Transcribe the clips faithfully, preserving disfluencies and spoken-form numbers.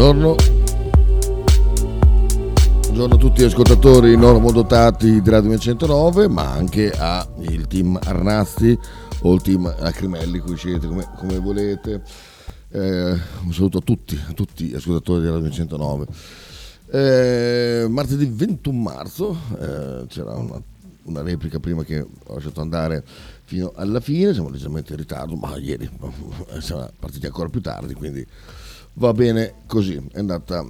Buongiorno. Buongiorno a tutti gli ascoltatori normodotati di Radio duecentonove, ma anche al team Arnasti o il team Acrimelli, cui scegliete come, come volete. Eh, un saluto a tutti, a tutti gli ascoltatori di Radio duecentonove. Eh, martedì ventuno marzo eh, c'era una, una replica prima che ho lasciato andare fino alla fine, siamo leggermente in ritardo, ma ieri siamo partiti ancora più tardi, quindi va bene così, è andata,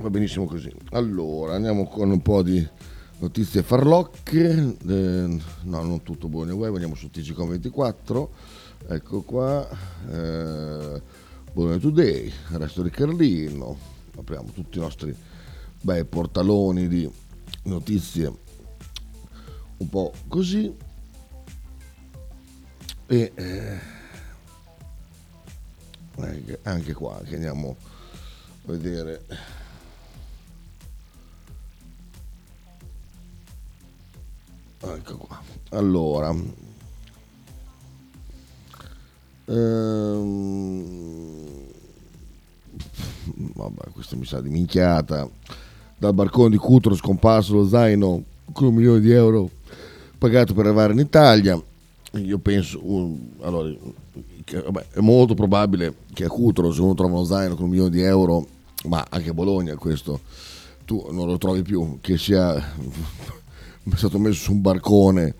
va benissimo così. Allora andiamo con un po' di notizie farlocche, eh, no, non tutto buone web, andiamo su T G com ventiquattro, ecco qua, eh, Buone Today, Resto di Carlino. Apriamo tutti i nostri bei portaloni di notizie un po' così e eh, anche, anche qua che andiamo a vedere ecco qua allora ehm, vabbè, questo mi sa di minchiata. Dal barcone di Cutro scomparso lo zaino con un milione di euro pagato per arrivare in Italia. Io penso um, allora, che, vabbè, è molto probabile che a Cutro, se uno trova uno zaino con un milione di euro, ma anche a Bologna questo tu non lo trovi più, che sia è stato messo su un barcone,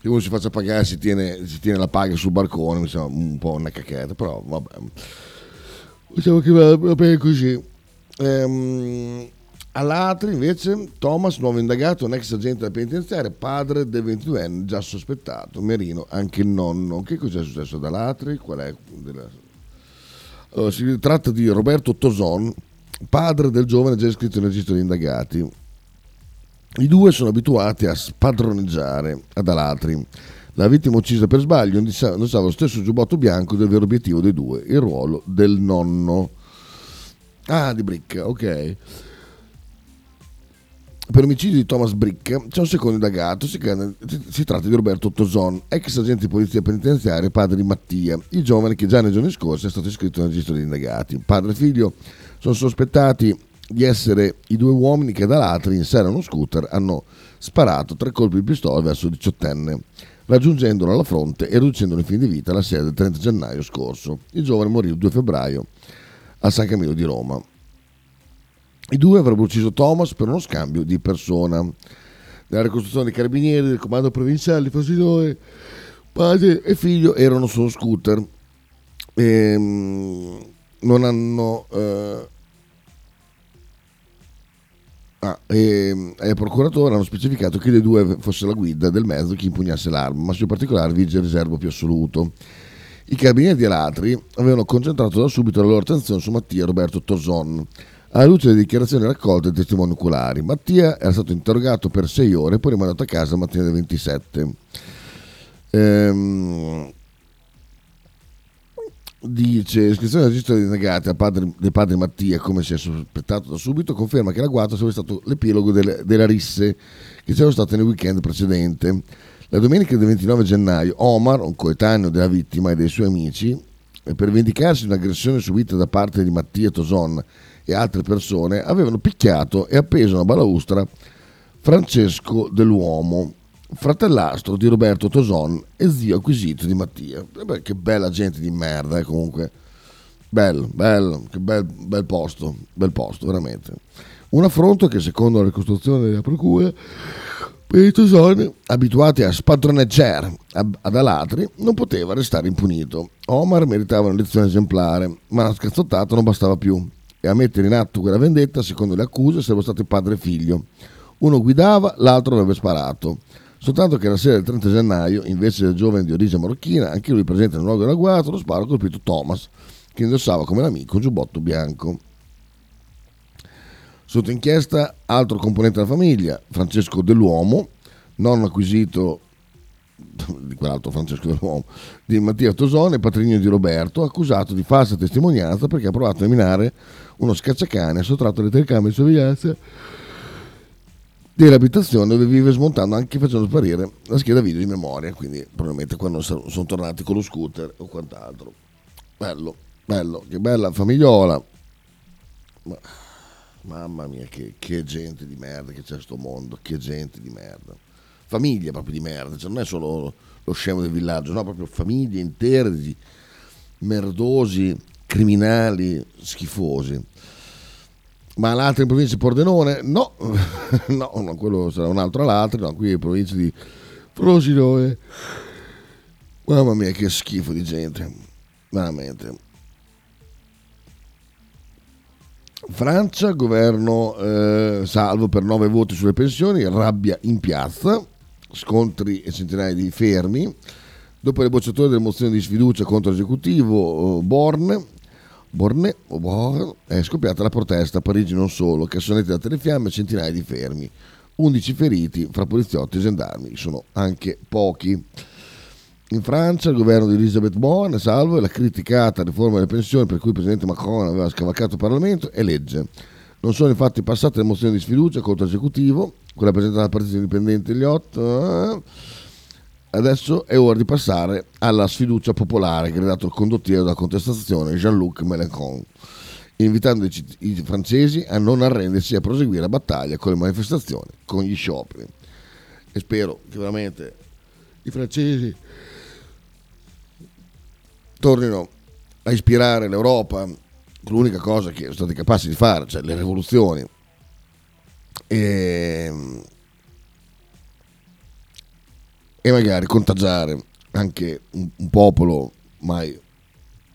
che uno si faccia pagare, si tiene, si tiene la paga sul barcone, mi sembra un po' una cacchetta, però vabbè, diciamo che va bene così. Ehm, Alatri invece, Thomas, nuovo indagato, un ex agente della penitenziaria, padre del ventiduenne, già sospettato, Merino, anche il nonno. Che cos'è successo ad Alatri? Qual è? Allora, si tratta di Roberto Toson, padre del giovane già iscritto nel registro degli indagati. I due sono abituati a spadroneggiare ad Alatri. La vittima uccisa per sbaglio indossava lo stesso giubbotto bianco del vero obiettivo dei due, il ruolo del nonno. Ah, di Bricca, ok. Per omicidio di Thomas Bricca c'è un secondo indagato, si, si tratta di Roberto Toson, ex agente di polizia penitenziaria e padre di Mattia, il giovane che già nei giorni scorsi è stato iscritto nel registro degli indagati. Padre e figlio sono sospettati di essere i due uomini che da Alatri, in sera a uno scooter, hanno sparato tre colpi di pistola verso il diciottenne, raggiungendolo alla fronte e riducendolo in fin di vita la sera del trenta gennaio scorso. Il giovane morì il due febbraio a San Camillo di Roma. I due avrebbero ucciso Thomas per uno scambio di persona. Nella ricostruzione dei Carabinieri del comando provinciale di Frosinone, padre e figlio erano su uno scooter. E, non hanno... Eh, Ah, e ai procuratori hanno specificato che dei due fosse la guida del mezzo che impugnasse l'arma, ma sui particolari vige il riservo più assoluto. I carabinieri di Alatri avevano concentrato da subito la loro attenzione su Mattia Roberto Toson, alla luce delle dichiarazioni raccolte dai testimoni oculari. Mattia era stato interrogato per sei ore e poi rimandato a casa la mattina del ventisette. Ehm... Dice, iscrizione al registro dei negati a padre, del padre Mattia, come si è sospettato da subito, conferma che l'agguato sarebbe stato l'epilogo delle, delle risse che c'erano state nel weekend precedente. La domenica del ventinove gennaio, Omar, un coetaneo della vittima e dei suoi amici, per vendicarsi di un'aggressione subita da parte di Mattia Toson e altre persone, avevano picchiato e appeso una balaustra Francesco Dell'Uomo, fratellastro di Roberto Toson e zio acquisito di Mattia. Beh, che bella gente di merda, eh, comunque. Bello, bello, che bel, bel posto, bel posto, veramente. Un affronto che, secondo la ricostruzione della procura, per i Toson, abituati a spadroneggiare ad Alatri, non poteva restare impunito. Omar meritava una lezione esemplare, ma la scazzottata non bastava più. E a mettere in atto quella vendetta, secondo le accuse, sarebbero stati padre e figlio. Uno guidava, l'altro avrebbe sparato. Soltanto che la sera del trenta gennaio, invece del giovane di origine marocchina, anche lui presente nel luogo dell'agguato, lo sparo ha colpito Thomas, che indossava come l'amico un giubbotto bianco. Sotto inchiesta, altro componente della famiglia, Francesco Dell'Uomo, nonno acquisito di quell'altro Francesco Dell'Uomo, di Mattia Toson e patrigno di Roberto, accusato di falsa testimonianza perché ha provato a minare uno scacciacane e ha sottratto le telecamere di sorveglianza dell'abitazione dove vive, smontando anche facendo sparire la scheda video di memoria, quindi probabilmente quando sono tornati con lo scooter o quant'altro. Bello, bello, che bella famigliola, Ma, mamma mia, che, che gente di merda che c'è sto mondo, che gente di merda. Famiglie proprio di merda, cioè non è solo lo scemo del villaggio, no, proprio famiglie intere di merdosi, criminali, schifosi. Ma Alatri in provincia di Pordenone? No, no, no, quello sarà un altro Alatri, no, qui è in provincia di Frosinone. Mamma mia, che schifo di gente, veramente. Francia, governo eh, salvo per nove voti sulle pensioni, rabbia in piazza, scontri e centinaia di fermi. Dopo le bocciature delle mozioni di sfiducia contro l'esecutivo, eh, Borne, Borne oh, boh, è scoppiata la protesta a Parigi, non solo, cassonetti da telefiamme, centinaia di fermi, undici feriti fra poliziotti e gendarmi, sono anche pochi. In Francia il governo di Elisabeth Borne, salvo, la criticata riforma delle pensioni per cui il presidente Macron aveva scavalcato il Parlamento, è legge. Non sono infatti passate le mozioni di sfiducia contro l'esecutivo, quella presentata dal partito indipendente Liot. Adesso è ora di passare alla sfiducia popolare, gridato il condottiero della contestazione Jean-Luc Mélenchon, invitando i francesi a non arrendersi e a proseguire la battaglia con le manifestazioni, con gli scioperi. E spero che veramente i francesi tornino a ispirare l'Europa, l'unica cosa che sono stati capaci di fare, cioè le rivoluzioni, e, e magari contagiare anche un, un popolo mai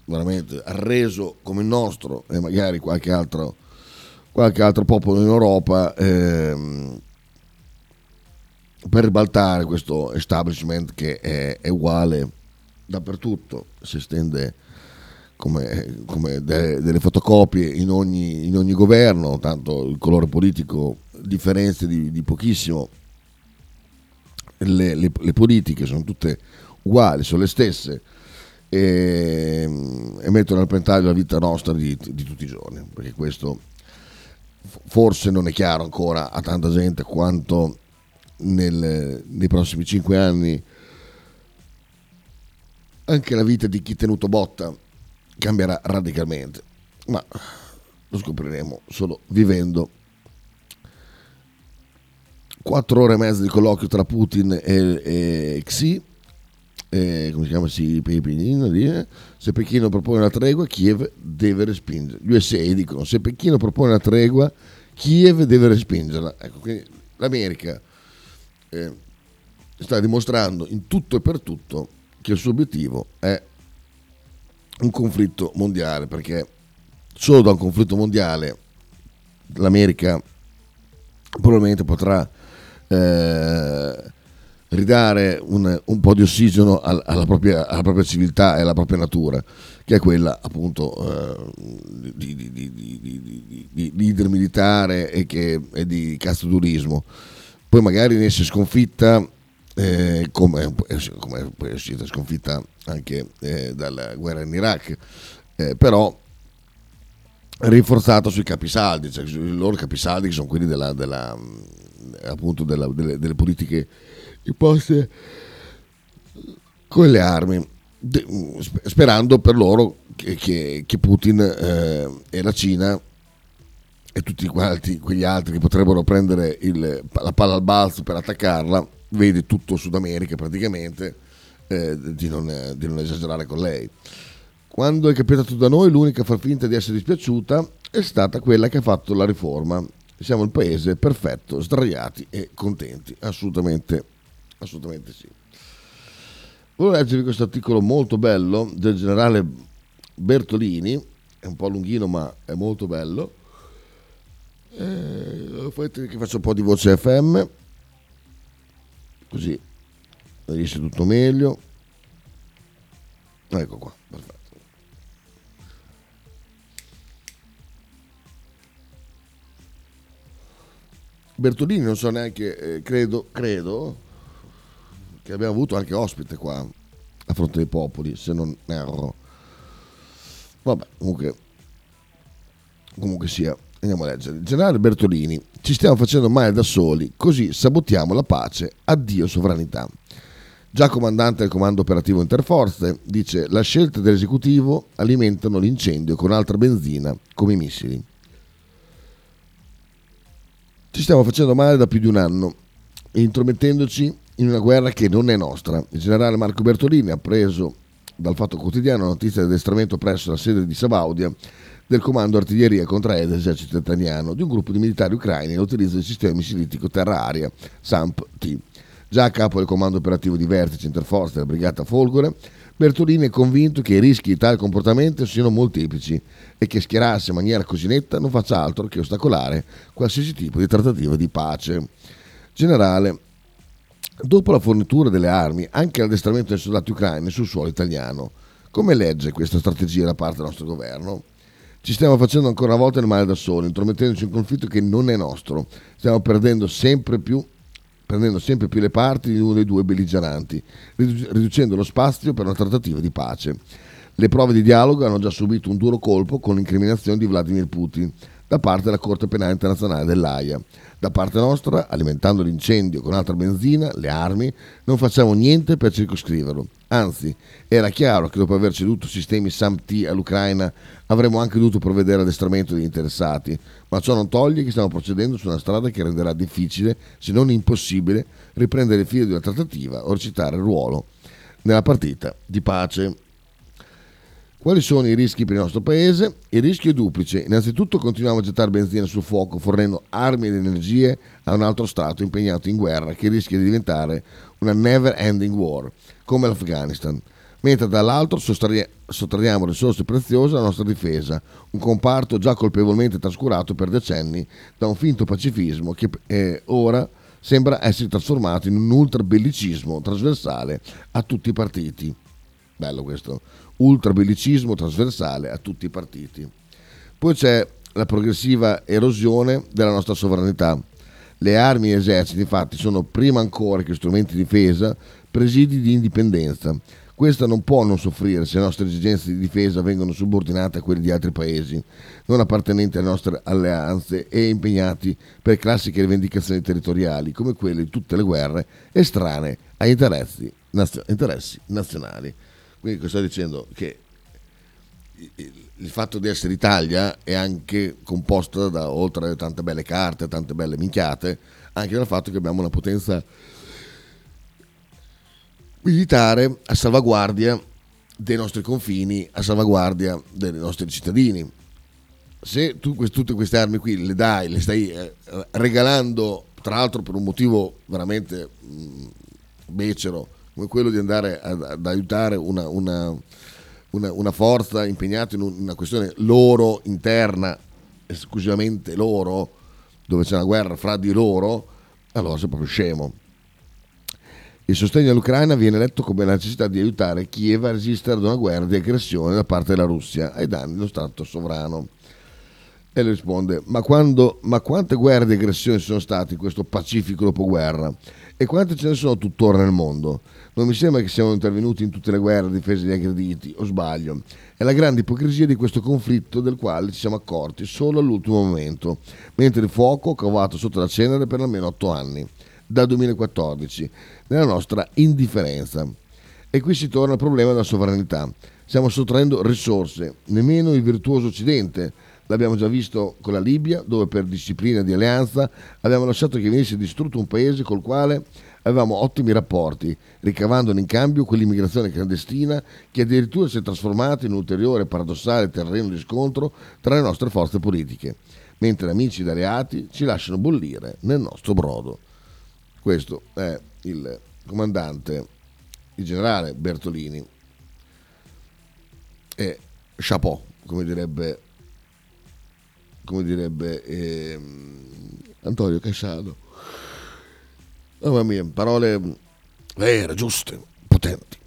veramente arreso come il nostro, e magari qualche altro, qualche altro popolo in Europa, eh, per ribaltare questo establishment che è, è uguale dappertutto, si estende come, come de, delle fotocopie in ogni, in ogni governo, tanto il colore politico differenzia di, di pochissimo, le, le, le politiche sono tutte uguali, sono le stesse, e, e mettono al repentaglio la vita nostra di, di tutti i giorni, perché questo forse non è chiaro ancora a tanta gente quanto nel, nei prossimi cinque anni anche la vita di chi tenuto botta cambierà radicalmente, ma lo scopriremo solo vivendo. Quattro ore e mezza di colloquio tra Putin e, e Xi, e, come si chiama? Si, Pechino, eh? Se Pechino propone una tregua, Kiev deve respingere. Gli U S A dicono: se Pechino propone una tregua, Kiev deve respingerla. Ecco, quindi l'America eh, sta dimostrando in tutto e per tutto che il suo obiettivo è un conflitto mondiale, perché solo da un conflitto mondiale l'America probabilmente potrà eh, ridare un, un po' di ossigeno alla, alla, propria, alla propria civiltà e alla propria natura, che è quella appunto eh, di, di, di, di, di, di leader militare e, che, e di cazzodurismo. Poi magari ne si sconfitta Eh, come poi è uscita sconfitta anche eh, dalla guerra in Iraq, eh, però rinforzata sui capisaldi, cioè sui loro capisaldi, che sono quelli della, della, appunto della, delle, delle politiche imposte con le armi, de, sperando per loro che, che, che Putin eh, e la Cina e tutti quanti quegli altri che potrebbero prendere il, la palla al balzo per attaccarla, vede tutto Sud America praticamente, eh, di, non, di non esagerare con lei. Quando è capitato da noi, l'unica a far finta di essere dispiaciuta è stata quella che ha fatto la riforma. Siamo il paese perfetto, sdraiati e contenti. Assolutamente, assolutamente sì. Volevo leggervi questo articolo molto bello del generale Bertolini, è un po' lunghino ma è molto bello. Eh, che faccio un po' di voce F M, così riesce tutto meglio. Ecco qua, perfetto. Bertolini, non so neanche, eh, credo, credo che abbiamo avuto anche ospite qua a Fronte dei Popoli, se non erro. Vabbè, comunque, comunque sia, andiamo a leggere. Generale Bertolini: ci stiamo facendo male da soli, così sabotiamo la pace, addio sovranità. Già comandante del comando operativo Interforze, dice: la scelta dell'esecutivo alimentano l'incendio con altra benzina come i missili. Ci stiamo facendo male da più di un anno, intromettendoci in una guerra che non è nostra. Il generale Marco Bertolini ha preso dal Fatto Quotidiano la notizia di addestramento presso la sede di Sabaudia del comando artiglieria contraerea dell'esercito italiano di un gruppo di militari ucraini nell'utilizzo del sistema missilitico terra-aria SAMP-T. Già a capo del comando operativo di vertice interforze della brigata Folgore, Bertolini è convinto che i rischi di tale comportamento siano molteplici e che schierarsi in maniera così netta non faccia altro che ostacolare qualsiasi tipo di trattativa di pace. Generale, dopo la fornitura delle armi, anche l'addestramento dei soldati ucraini sul suolo italiano, come legge questa strategia da parte del nostro governo? Ci stiamo facendo ancora una volta il male da soli, intromettendoci in un conflitto che non è nostro. Stiamo perdendo sempre più, prendendo sempre più le parti di uno dei due belligeranti, riducendo lo spazio per una trattativa di pace. Le prove di dialogo hanno già subito un duro colpo con l'incriminazione di Vladimir Putin da parte della Corte Penale Internazionale dell'Aia. Da parte nostra, alimentando l'incendio con altra benzina, le armi, non facciamo niente per circoscriverlo. Anzi, era chiaro che dopo aver ceduto sistemi SAMP-T all'Ucraina avremmo anche dovuto provvedere all'addestramento degli interessati, ma ciò non toglie che stiamo procedendo su una strada che renderà difficile, se non impossibile, riprendere il filo di una trattativa o recitare il ruolo nella partita di pace. Quali sono i rischi per il nostro paese? Il rischio è duplice. Innanzitutto continuiamo a gettare benzina sul fuoco fornendo armi ed energie a un altro Stato impegnato in guerra che rischia di diventare una never ending war, come l'Afghanistan, mentre dall'altro sottraiamo risorse preziose alla nostra difesa, un comparto già colpevolmente trascurato per decenni da un finto pacifismo che eh, ora sembra essere trasformato in un ultra bellicismo trasversale a tutti i partiti. Bello questo, ultra bellicismo trasversale a tutti i partiti. Poi c'è la progressiva erosione della nostra sovranità. Le armi e gli eserciti infatti sono prima ancora che strumenti di difesa, presidi di indipendenza. Questa non può non soffrire se le nostre esigenze di difesa vengono subordinate a quelle di altri paesi non appartenenti alle nostre alleanze e impegnati per classiche rivendicazioni territoriali come quelle di tutte le guerre estranee agli interessi, nazio- interessi nazionali. Quindi sto dicendo che il fatto di essere Italia è anche composta da, oltre a tante belle carte, tante belle minchiate, anche dal fatto che abbiamo una potenza militare a salvaguardia dei nostri confini, a salvaguardia dei nostri cittadini. Se tu tutte queste armi qui le dai, le stai regalando, tra l'altro per un motivo veramente becero, come quello di andare ad, ad aiutare una, una, una, una forza impegnata in una questione loro interna, esclusivamente loro, dove c'è una guerra fra di loro, allora sei proprio scemo. Il sostegno all'Ucraina viene letto come la necessità di aiutare Kiev a resistere ad una guerra di aggressione da parte della Russia ai danni dello Stato sovrano. E le risponde: ma, quando, ma quante guerre di aggressione ci sono state in questo pacifico dopoguerra? E quante ce ne sono tuttora nel mondo? Non mi sembra che siamo intervenuti in tutte le guerre a difesa degli aggrediti, o sbaglio? È la grande ipocrisia di questo conflitto del quale ci siamo accorti solo all'ultimo momento, mentre il fuoco ha cavato sotto la cenere per almeno otto anni, dal duemilaquattordici, nella nostra indifferenza. E qui si torna al problema della sovranità. Stiamo sottraendo risorse, nemmeno il virtuoso Occidente. L'abbiamo già visto con la Libia, dove per disciplina di alleanza abbiamo lasciato che venisse distrutto un paese col quale avevamo ottimi rapporti, ricavandone in cambio quell'immigrazione clandestina che addirittura si è trasformata in un ulteriore paradossale terreno di scontro tra le nostre forze politiche, mentre amici ed alleati ci lasciano bollire nel nostro brodo. Questo è il comandante, il generale Bertolini. E chapeau, come direbbe come direbbe eh, Antonio Casciano. Oh, mamma mia, parole vere, giuste, potenti.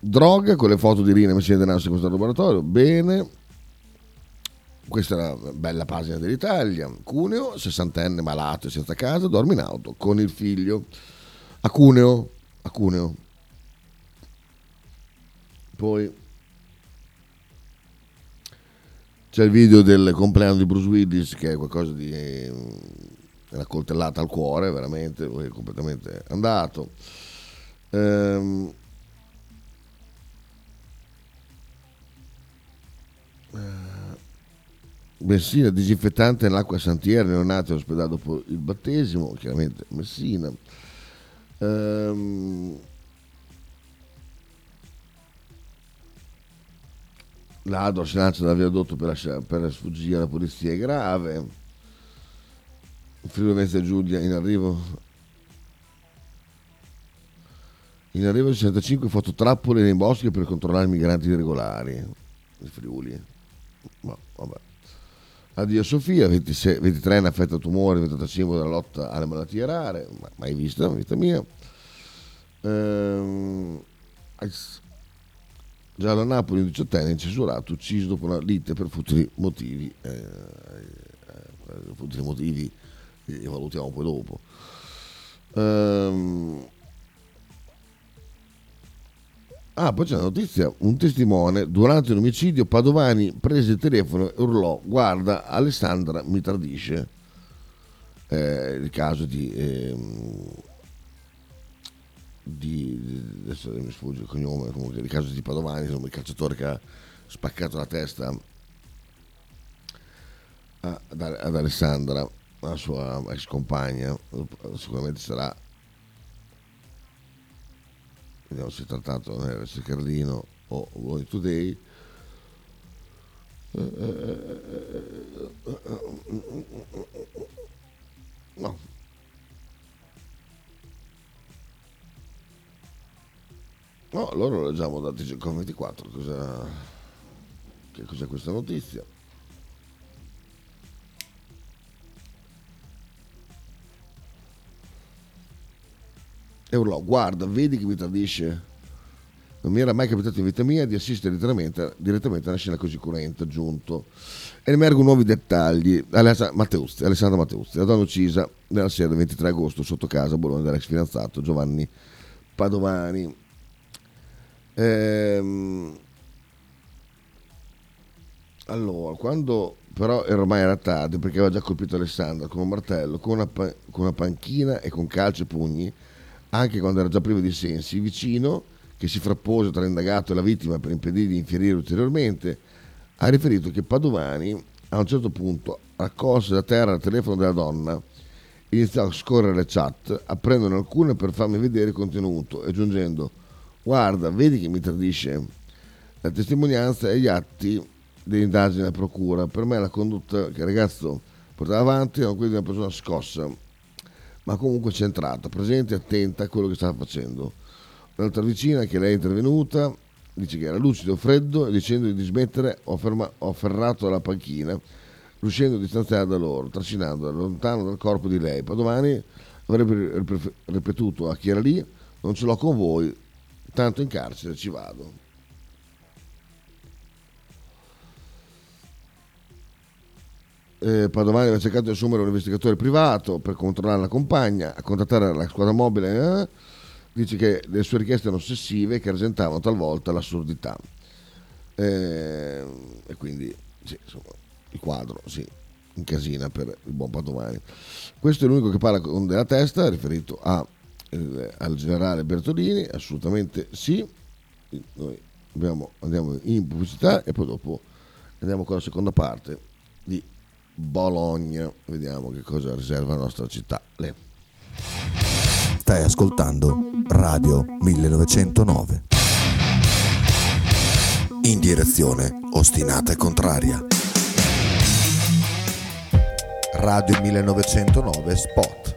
Droga con le foto di Rina e Messina Denaro in questo laboratorio, bene. Questa è una bella pagina dell'Italia. Cuneo, sessantenne malato e senza casa, dorme in auto con il figlio a Cuneo, a Cuneo. Poi c'è il video del compleanno di Bruce Willis, che è qualcosa di una coltellata al cuore, veramente, lui è completamente andato. Ehm... Messina, disinfettante nell'acqua santiera, neonato all'ospedale dopo il battesimo, chiaramente Messina. Ehm, L'Ador si lancia dal viadotto per, lasciare, per sfuggire, la polizia è grave. Friuli Venezia Giulia in arrivo. In arrivo sessantacinque fototrappole nei boschi per controllare i migranti irregolari. Il Friuli. Ma vabbè. Addio Sofia, ventisei, ventitré affetta a tumore, ventotto simbolo della lotta alle malattie rare. Ma, mai vista, vita mia. Ehm, Giallo a Napoli, un diciottenne incensurato, ucciso dopo una lite per futili motivi. Eh, eh, futili motivi li valutiamo poi dopo. Ehm, Ah, poi c'è una notizia, un testimone, durante un omicidio Padovani prese il telefono e urlò: guarda, Alessandra mi tradisce. Eh, il caso di, eh, di, adesso mi sfugge il cognome, comunque il caso di Padovani, insomma, il calciatore che ha spaccato la testa a, ad, ad Alessandra, la sua ex compagna. Sicuramente sarà, vediamo se è trattato eh, se Carlino o World Today. No, no, allora lo leggiamo da T G com ventiquattro. Cosa, che cos'è questa notizia? E urlò: guarda, vedi che mi tradisce. Non mi era mai capitato in vita mia di assistere direttamente, direttamente a una scena così cruenta, aggiunto. E emergono nuovi dettagli. Alessandra Matteuzzi, Alessandra Matteuzzi, la donna uccisa nella sera del ventitré agosto sotto casa a Bologna dall'ex fidanzato Giovanni Padovani. Ehm... Allora, quando però era ormai era tardi, perché aveva già colpito Alessandra con un martello, con una, pa- con una panchina e con calci e pugni, anche quando era già privo di sensi, il vicino, che si frappose tra l'indagato e la vittima per impedirgli di infierire ulteriormente, ha riferito che Padovani a un certo punto raccolse da terra il telefono della donna, iniziò a scorrere le chat, aprendone alcune per farmi vedere il contenuto e aggiungendo: guarda, vedi che mi tradisce. La testimonianza e gli atti dell'indagine della procura: per me la condotta che il ragazzo portava avanti era quella di una persona scossa, ma comunque centrata, presente e attenta a quello che stava facendo. Un'altra vicina, che lei è intervenuta, dice che era lucido, freddo, e dicendogli di smettere ho, ferma, ho afferrato la panchina, riuscendo a distanziare da loro, trascinandola lontano dal corpo di lei. Padovani avrebbe ripetuto a chi era lì: non ce l'ho con voi, tanto in carcere ci vado. Eh, Padovani aveva cercato di assumere un investigatore privato per controllare la compagna, a contattare la squadra mobile. Eh, dice che le sue richieste erano ossessive, che rasentavano talvolta l'assurdità. Eh, e quindi sì, insomma, il quadro si sì, incasina per il buon Padovani. Questo è l'unico che parla con della testa, riferito a, eh, al generale Bertolini. Assolutamente sì. Noi abbiamo, andiamo in pubblicità e poi dopo andiamo con la seconda parte di Bologna, vediamo che cosa riserva la nostra città. Le. Stai ascoltando Radio millenovecentonove. In direzione ostinata e contraria. Radio millenovecentonove Spot.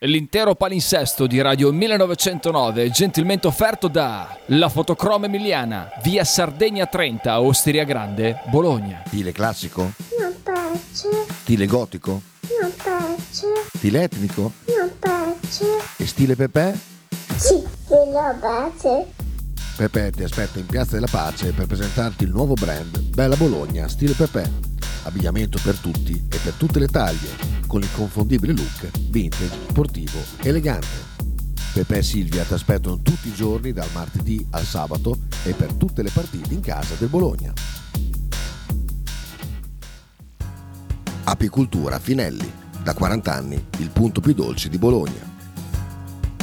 L'intero palinsesto di Radio millenovecentonove gentilmente offerto da La Fotocroma Emiliana, via Sardegna trenta, Osteria Grande, Bologna. Stile classico? Non piace. Stile gotico? Non piace. Stile etnico? Non piace. E stile Pepè? Sì, quello piace. Pepè ti aspetta in Piazza della Pace per presentarti il nuovo brand Bella Bologna Stile Pepè. Abbigliamento per tutti e per tutte le taglie, con l'inconfondibile look vintage, sportivo, elegante. Pepe e Silvia ti aspettano tutti i giorni dal martedì al sabato e per tutte le partite in casa del Bologna. Apicoltura Finelli, da quaranta anni il punto più dolce di Bologna.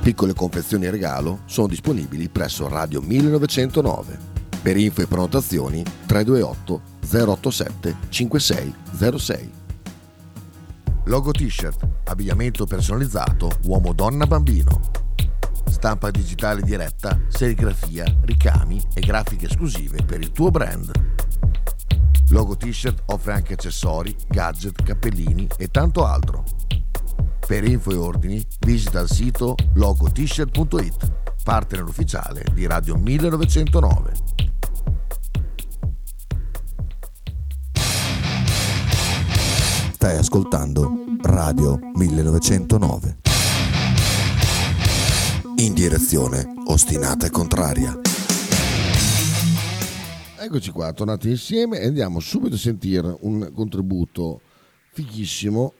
Piccole confezioni e regalo sono disponibili presso Radio millenovecentonove. Per info e prenotazioni tre due otto zero otto sette cinque sei zero sei. Logo T-shirt, abbigliamento personalizzato uomo-donna-bambino. Stampa digitale diretta, serigrafia, ricami e grafiche esclusive per il tuo brand. Logo T-shirt offre anche accessori, gadget, cappellini e tanto altro. Per info e ordini visita il sito logo t shirt punto it, partner ufficiale di Radio millenovecentonove. Stai ascoltando Radio millenovecentonove. In direzione ostinata e contraria. Eccoci qua, tornati insieme e andiamo subito a sentire un contributo fighissimo.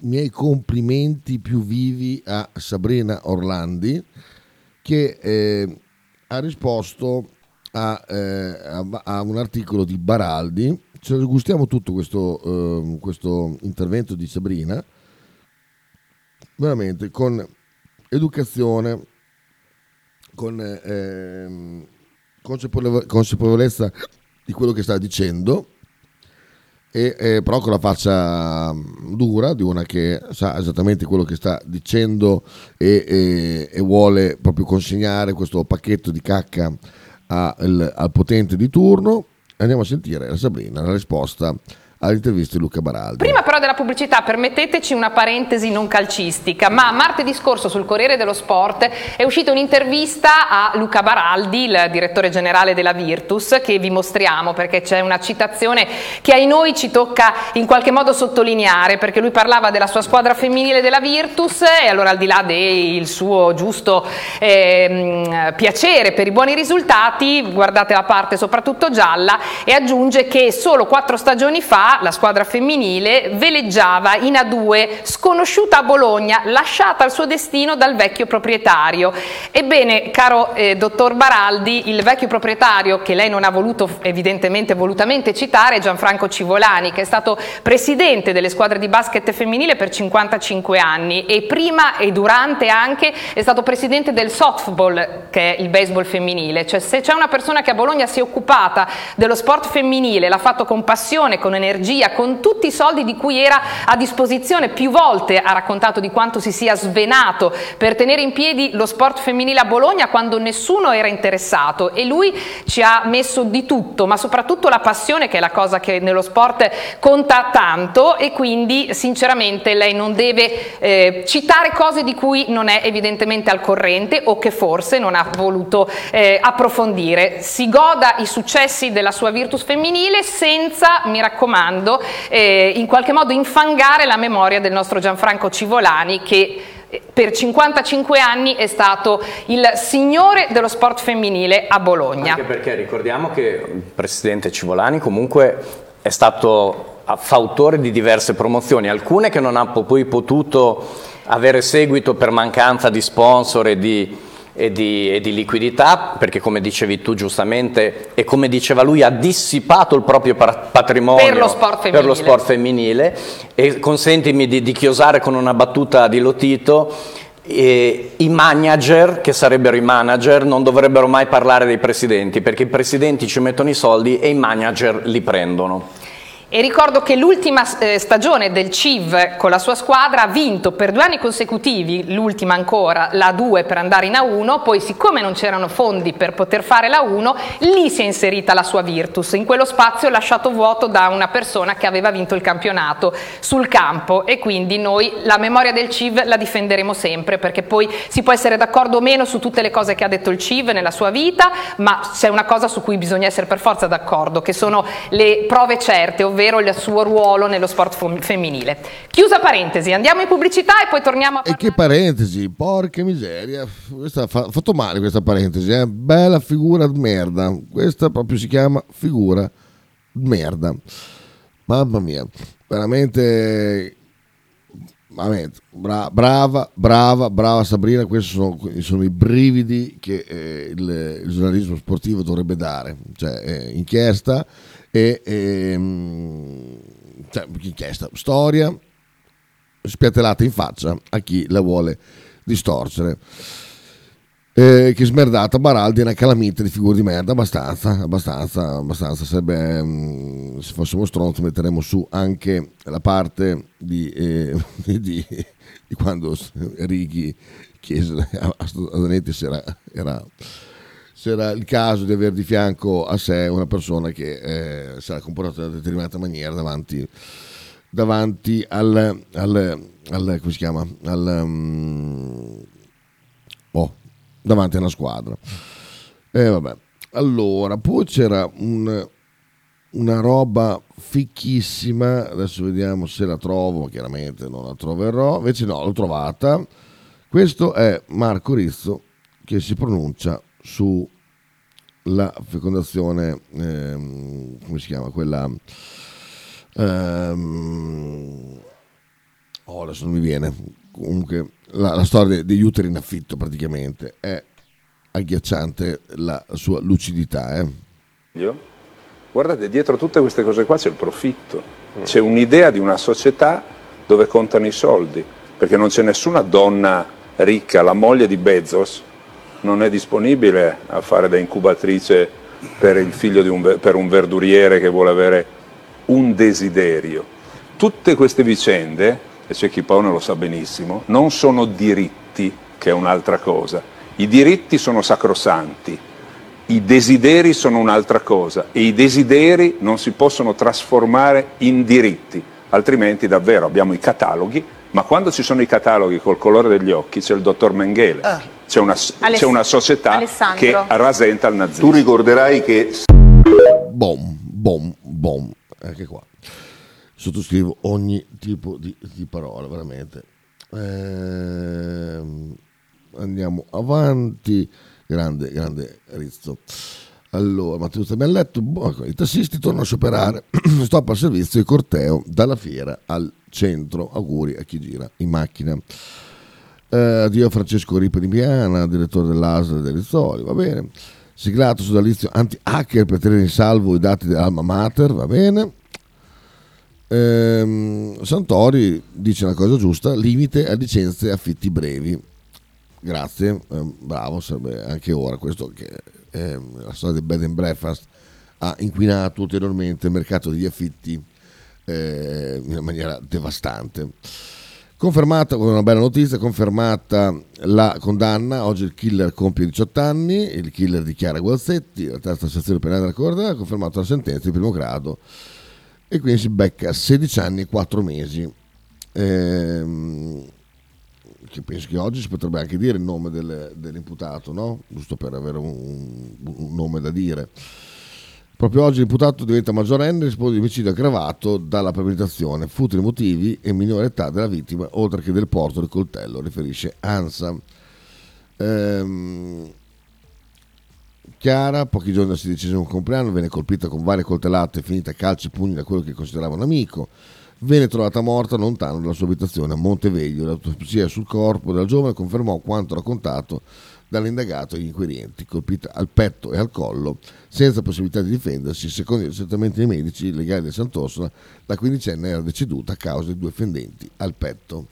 Miei complimenti più vivi a Sabrina Orlandi, che eh, ha risposto a, eh, a, a un articolo di Baraldi. Ce lo gustiamo tutto questo, uh, questo intervento di Sabrina, veramente con educazione, con eh, consapevole- consapevolezza di quello che sta dicendo, e, eh, però con la faccia dura di una che sa esattamente quello che sta dicendo e, e, e vuole proprio consegnare questo pacchetto di cacca al, al potente di turno. Andiamo a sentire la Sabrina, la risposta all'intervista di Luca Baraldi. Prima però della pubblicità permetteteci una parentesi non calcistica, ma martedì scorso sul Corriere dello Sport è uscita un'intervista a Luca Baraldi, il direttore generale della Virtus, che vi mostriamo perché c'è una citazione che ai noi ci tocca in qualche modo sottolineare, perché lui parlava della sua squadra femminile della Virtus e allora, al di là del suo giusto eh, piacere per i buoni risultati, guardate la parte soprattutto gialla, e aggiunge che solo quattro stagioni fa la squadra femminile veleggiava in A due, sconosciuta a Bologna, lasciata al suo destino dal vecchio proprietario. Ebbene, caro eh, dottor Baraldi, il vecchio proprietario, che lei non ha voluto evidentemente volutamente citare, è Gianfranco Civolani, che è stato presidente delle squadre di basket femminile per cinquantacinque anni e prima e durante anche è stato presidente del softball, che è il baseball femminile. Cioè, se c'è una persona che a Bologna si è occupata dello sport femminile, l'ha fatto con passione, con energia, con tutti i soldi di cui era a disposizione, più volte ha raccontato di quanto si sia svenato per tenere in piedi lo sport femminile a Bologna quando nessuno era interessato, e lui ci ha messo di tutto, ma soprattutto la passione, che è la cosa che nello sport conta tanto, e quindi sinceramente lei non deve eh, citare cose di cui non è evidentemente al corrente o che forse non ha voluto eh, approfondire. Si goda i successi della sua Virtus femminile senza, mi raccomando, Eh, in qualche modo infangare la memoria del nostro Gianfranco Civolani, che per cinquantacinque anni è stato il signore dello sport femminile a Bologna. Anche perché ricordiamo che il presidente Civolani comunque è stato fautore di diverse promozioni, alcune che non ha poi potuto avere seguito per mancanza di sponsor e di e di, e di liquidità, perché come dicevi tu giustamente e come diceva lui ha dissipato il proprio patrimonio per lo sport femminile, per lo sport femminile. E consentimi di, di chiosare con una battuta di Lotito: eh, i manager, che sarebbero i manager, non dovrebbero mai parlare dei presidenti, perché i presidenti ci mettono i soldi e i manager li prendono. E ricordo che l'ultima stagione del Civ con la sua squadra ha vinto per due anni consecutivi, l'ultima ancora, la A due per andare in A uno, poi siccome non c'erano fondi per poter fare la A uno, lì si è inserita la sua Virtus, in quello spazio lasciato vuoto da una persona che aveva vinto il campionato sul campo, e quindi noi la memoria del Civ la difenderemo sempre, perché poi si può essere d'accordo o meno su tutte le cose che ha detto il Civ nella sua vita, ma c'è una cosa su cui bisogna essere per forza d'accordo, che sono le prove certe, ovvero ovvero il suo ruolo nello sport femminile. Chiusa parentesi, andiamo in pubblicità e poi torniamo a parlare. E che parentesi, porca miseria, questa fa, fatto male questa parentesi, eh? Bella figura di merda, questa proprio si chiama figura di merda, mamma mia, veramente, veramente bra, brava, brava, brava Sabrina, questi sono, sono i brividi che eh, il, il giornalismo sportivo dovrebbe dare, cioè eh, inchiesta, E, e cioè, inchiesta, storia spiattellata in faccia a chi la vuole distorcere. Eh, che smerdata Baraldi è una calamita di figure di merda, abbastanza, abbastanza, abbastanza. Sarebbe, mh, se fossimo stronzi metteremo su anche la parte di, eh, di, di quando Righi chiese a Zanetti se era, era c'era il caso di avere di fianco a sé una persona che eh, si era comportata in una determinata maniera davanti, davanti al, al, al come si chiama? Al, um, oh, davanti a una squadra. Eh, vabbè. Allora, poi c'era un, una roba fichissima, adesso vediamo se la trovo, chiaramente non la troverò, invece no, l'ho trovata. Questo è Marco Rizzo che si pronuncia sulla fecondazione, ehm, come si chiama quella? Ehm, oh, adesso non mi viene. Comunque, la, la storia degli uteri in affitto praticamente è agghiacciante la sua lucidità. Eh. Guardate, dietro tutte queste cose qua c'è il profitto, c'è un'idea di una società dove contano i soldi, perché non c'è nessuna donna ricca, la moglie di Bezos non è disponibile a fare da incubatrice per il figlio di un, per un verduriere che vuole avere un desiderio. Tutte queste vicende, e c'è chi Paone lo sa benissimo, non sono diritti, che è un'altra cosa. I diritti sono sacrosanti, i desideri sono un'altra cosa, e i desideri non si possono trasformare in diritti, altrimenti davvero abbiamo i cataloghi, ma quando ci sono i cataloghi col colore degli occhi c'è il dottor Mengele. Ah. C'è una, Aless- c'è una società Alessandro. Che rasenta il nazismo. Tu ricorderai che... Bom, bom, bom. Anche qua. Sottoscrivo ogni tipo di, di parola, veramente. Ehm, andiamo avanti. Grande, grande Rizzo. Allora, Matteo, abbiamo letto. Boh, i tassisti tornano a scioperare. Stop al servizio e corteo dalla fiera al centro. Auguri a chi gira in macchina. Uh, Dio Francesco Ripa di Piana, direttore dell'A S L dei Rizzoli, va bene. Siglato sodalizio anti-hacker per tenere in salvo i dati dell'Alma Mater, va bene. Ehm, Santori dice una cosa giusta: limite a licenze e affitti brevi. Grazie, eh, bravo, sarebbe anche ora questo, che eh, la storia del bed and breakfast ha inquinato ulteriormente il mercato degli affitti eh, in maniera devastante. Confermata, con una bella notizia, confermata la condanna, oggi il killer compie diciotto anni, il killer di Chiara Gualzetti, la terza sezione penale della Corte, ha confermato la sentenza di primo grado e quindi si becca sedici anni e quattro mesi, ehm, che penso che oggi si potrebbe anche dire il nome del, dell'imputato, no? Giusto per avere un, un nome da dire. Proprio oggi l'imputato diventa maggiorenne e rispose di omicidio aggravato dalla premeditazione, futili motivi e minore età della vittima, oltre che del porto del coltello, riferisce ANSA. Ehm, Chiara, pochi giorni dal sedicesimo compleanno, viene colpita con varie coltellate e finita a calci e pugni da quello che considerava un amico. Viene trovata morta lontano dalla sua abitazione a Monteveglio. L'autopsia sul corpo della giovane confermò quanto raccontato dall'indagato e gli inquirenti, colpita al petto e al collo, senza possibilità di difendersi. Secondo gli accertamenti dei medici legali di Sant'Orsola, la quindicenne era deceduta a causa di due fendenti al petto.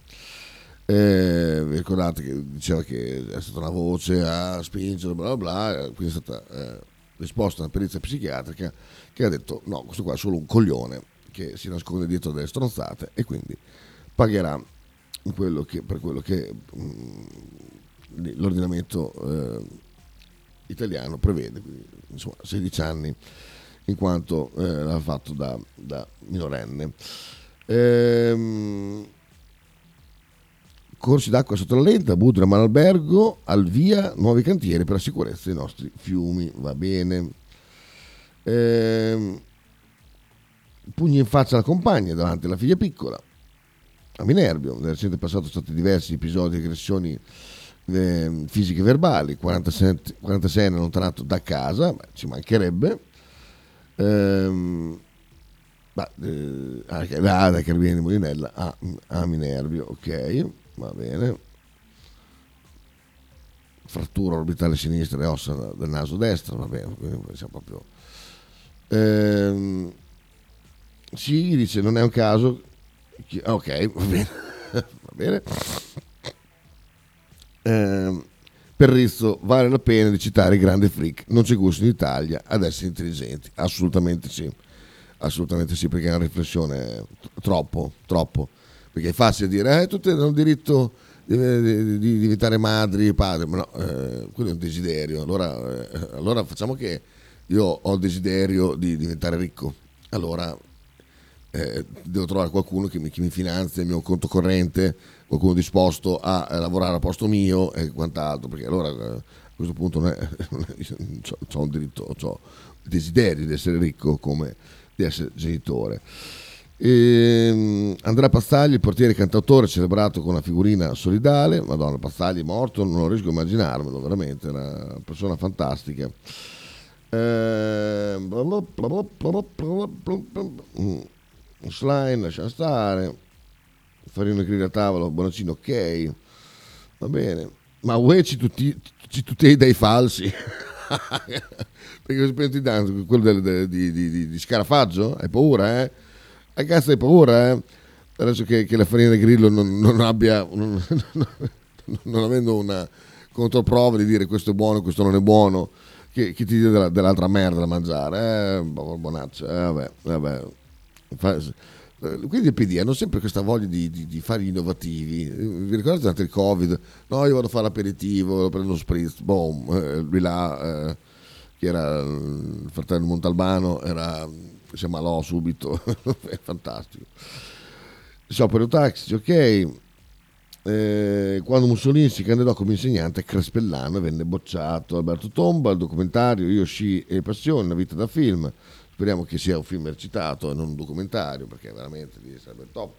Eh, vi ricordate che diceva che è stata una voce a spingere, bla bla bla, quindi è stata eh, risposta a una perizia psichiatrica che ha detto no, questo qua è solo un coglione che si nasconde dietro delle stronzate e quindi pagherà quello che, per quello che mh, l'ordinamento eh, italiano prevede, quindi, insomma, sedici anni in quanto eh, l'ha fatto da, da minorenne. Ehm, corsi d'acqua sotto la lenta, Budra, Malalbergo, al via nuovi cantieri per la sicurezza dei nostri fiumi, va bene. Ehm, pugni in faccia alla compagna davanti alla figlia piccola a Minerbio. Nel recente passato sono stati diversi episodi di aggressioni eh, fisiche e verbali. Quarantasei anni allontanato da casa, beh, ci mancherebbe. Ehm, bah, eh, anche là, da Carabinieri di Molinella a, a Minerbio, ok, va bene. Frattura orbitale sinistra e ossa del naso destro, va bene, siamo proprio. Ehm, sì, dice non è un caso. Ok, va bene, va bene. Eh, per Rizzo vale la pena di citare il grande freak, non c'è gusto in Italia ad essere intelligenti, assolutamente sì, assolutamente sì, perché è una riflessione troppo, troppo, perché è facile dire eh, tutti hanno il diritto di, di, di diventare madri e padri, ma no, eh, quello è un desiderio, allora, eh, allora facciamo che io ho il desiderio di diventare ricco, allora... Eh, devo trovare qualcuno che mi, che mi finanzia il mio conto corrente, qualcuno disposto a, a lavorare a posto mio e quant'altro, perché allora a questo punto non è, non è, c'ho, c'ho un diritto, c'ho il desiderio di essere ricco come di essere genitore. E, Andrea Pastagli, il portiere cantautore, celebrato con una figurina solidale. Madonna, Pastagli è morto, non lo riesco a immaginarmelo, veramente una persona fantastica. Eh, slime, lascia stare. Farina e grilli a tavolo, Bonaccino, ok, va bene. Ma uè, ci tutei dai falsi. Perché pensi tanto, quello di, di, di, di Scarafaggio? Hai paura, eh? A cazzo hai paura, eh? Adesso che, che la farina e grillo non, non abbia, non, non, non avendo una controprova di dire questo è buono, questo non è buono, che, che ti dia della, dell'altra merda da mangiare, eh? Bonaccia, eh, vabbè, vabbè. Quindi il P D hanno sempre questa voglia di, di, di fare gli innovativi. Vi ricordate durante il Covid? No, io vado a fare l'aperitivo, prendo lo spritz, boom. Lui là, eh, che era il fratello Montalbano, era, si ammalò subito. È fantastico. Sciopero taxi, ok. Eh, quando Mussolini si candidò come insegnante a Crespellano e venne bocciato. Alberto Tomba, il documentario Io, Sci e Passione, una vita da film. Speriamo che sia un film recitato e non un documentario, perché veramente sarebbe il top.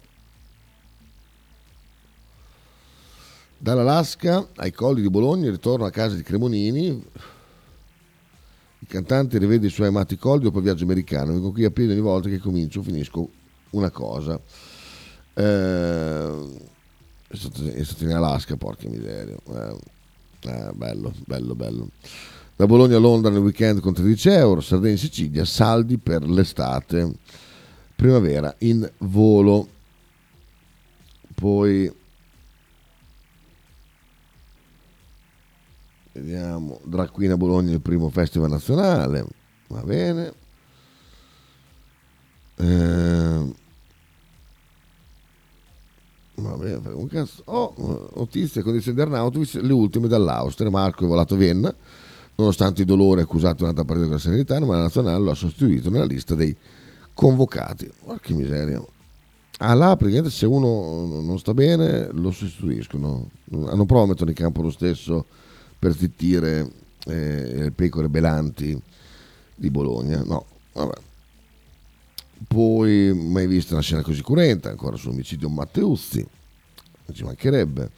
Dall'Alaska ai colli di Bologna, ritorno a casa di Cremonini. Il cantante rivede i suoi amati colli dopo il viaggio americano. Vengo qui a piedi ogni volta che comincio, finisco una cosa. Eh, è, stato, è stato in Alaska, porca miseria. Eh, eh, bello, bello, bello. Da Bologna a Londra nel weekend con tredici euro, Sardegna e Sicilia saldi per l'estate, primavera in volo. Poi vediamo, Drag Queen a Bologna il primo festival nazionale, va bene. Eh, va bene, un cazzo. Oh, notizie con il Arnautovic, le ultime dall'Austria. Marco è volato a Vienna. Nonostante il dolore, accusato un'altra partita della sanità, ma la nazionale lo ha sostituito nella lista dei convocati. Guarda che miseria. Ah, là praticamente se uno non sta bene lo sostituiscono. Hanno prova a mettere in campo lo stesso per zittire eh, le pecore belanti di Bologna. No, vabbè. Poi mai vista una scena così curenta, ancora sull'omicidio Matteuzzi. Non ci mancherebbe.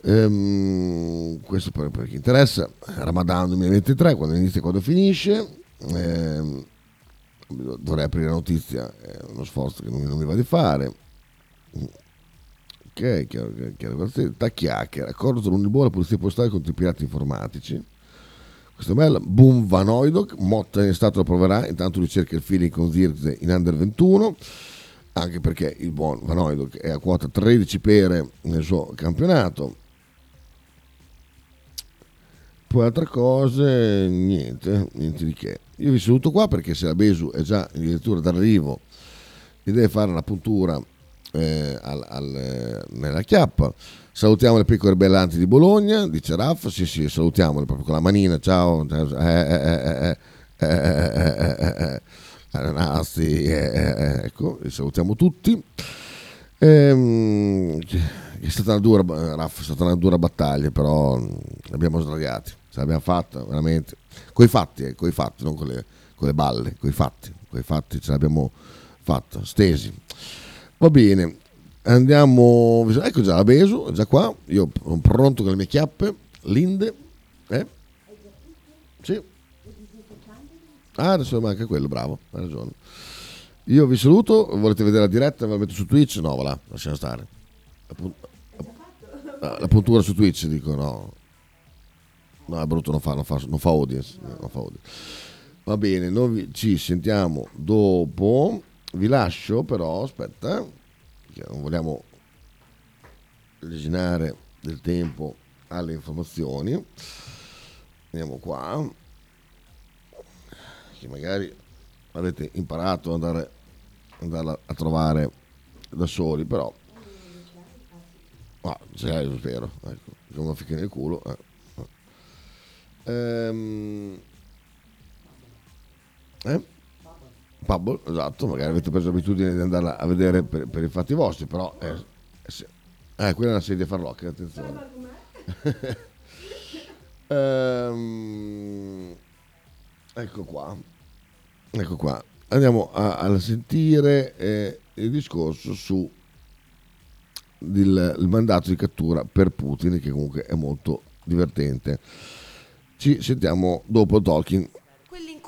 Um, questo per, per chi interessa. Ramadan duemilaventitré, quando inizia e quando finisce. Um, dovrei aprire la notizia, è uno sforzo che non, non mi va di fare. ok, chiaro, chiaro, tacchiacchiere, accordo tra l'Unibor e la polizia postale contro i pirati informatici. Questo è bello. Boom Van Hooydonk, Motta in Stato lo proverà, intanto ricerca il feeling con Zirze in under ventuno, anche perché il buon Van Hooydonk è a quota tredici pere nel suo campionato. Poi altre cose, niente, niente di che. Io vi saluto qua perché se la Besu è già in dirittura d'arrivo e deve fare una puntura eh, al, al, nella chiappa. Salutiamo le pecore bellanti di Bologna, dice Raff, sì sì, salutiamole proprio con la manina, ciao, Arnasti, ecco, li salutiamo tutti. Ehm, è stata una dura, Raff, è stata una dura battaglia, però l'abbiamo sdraiati, ce l'abbiamo fatta veramente, coi fatti, eh, coi fatti, non con le, con le balle, coi fatti, coi fatti ce l'abbiamo fatta, stesi. Va bene. Andiamo, ecco già la Besu, già qua, io sono pronto con le mie chiappe, linde, eh? Sì. Ah, adesso manca quello, bravo, hai ragione. Io vi saluto, volete vedere la diretta, ve la metto su Twitch? No, va là, lasciamo stare. La, punt- la puntura su Twitch, dico no. No, è brutto, non fa, non fa, non fa audience, non fa audience. Va bene, noi vi, ci sentiamo dopo, vi lascio però, aspetta. Non vogliamo lesinare del tempo alle informazioni. Andiamo qua, che magari avete imparato ad andare, andare a trovare da soli, però ah, ce l'hai, lo spero, ecco, con una fica nel culo eh. Ehm. eh? Pubble, esatto, magari avete preso l'abitudine di andarla a vedere per, per i fatti vostri, però è, è se... eh, quella è una sedia farlocca, attenzione. ehm, ecco qua, ecco qua, andiamo a, a sentire eh, il discorso su il, il mandato di cattura per Putin, che comunque è molto divertente. Ci sentiamo dopo il talking.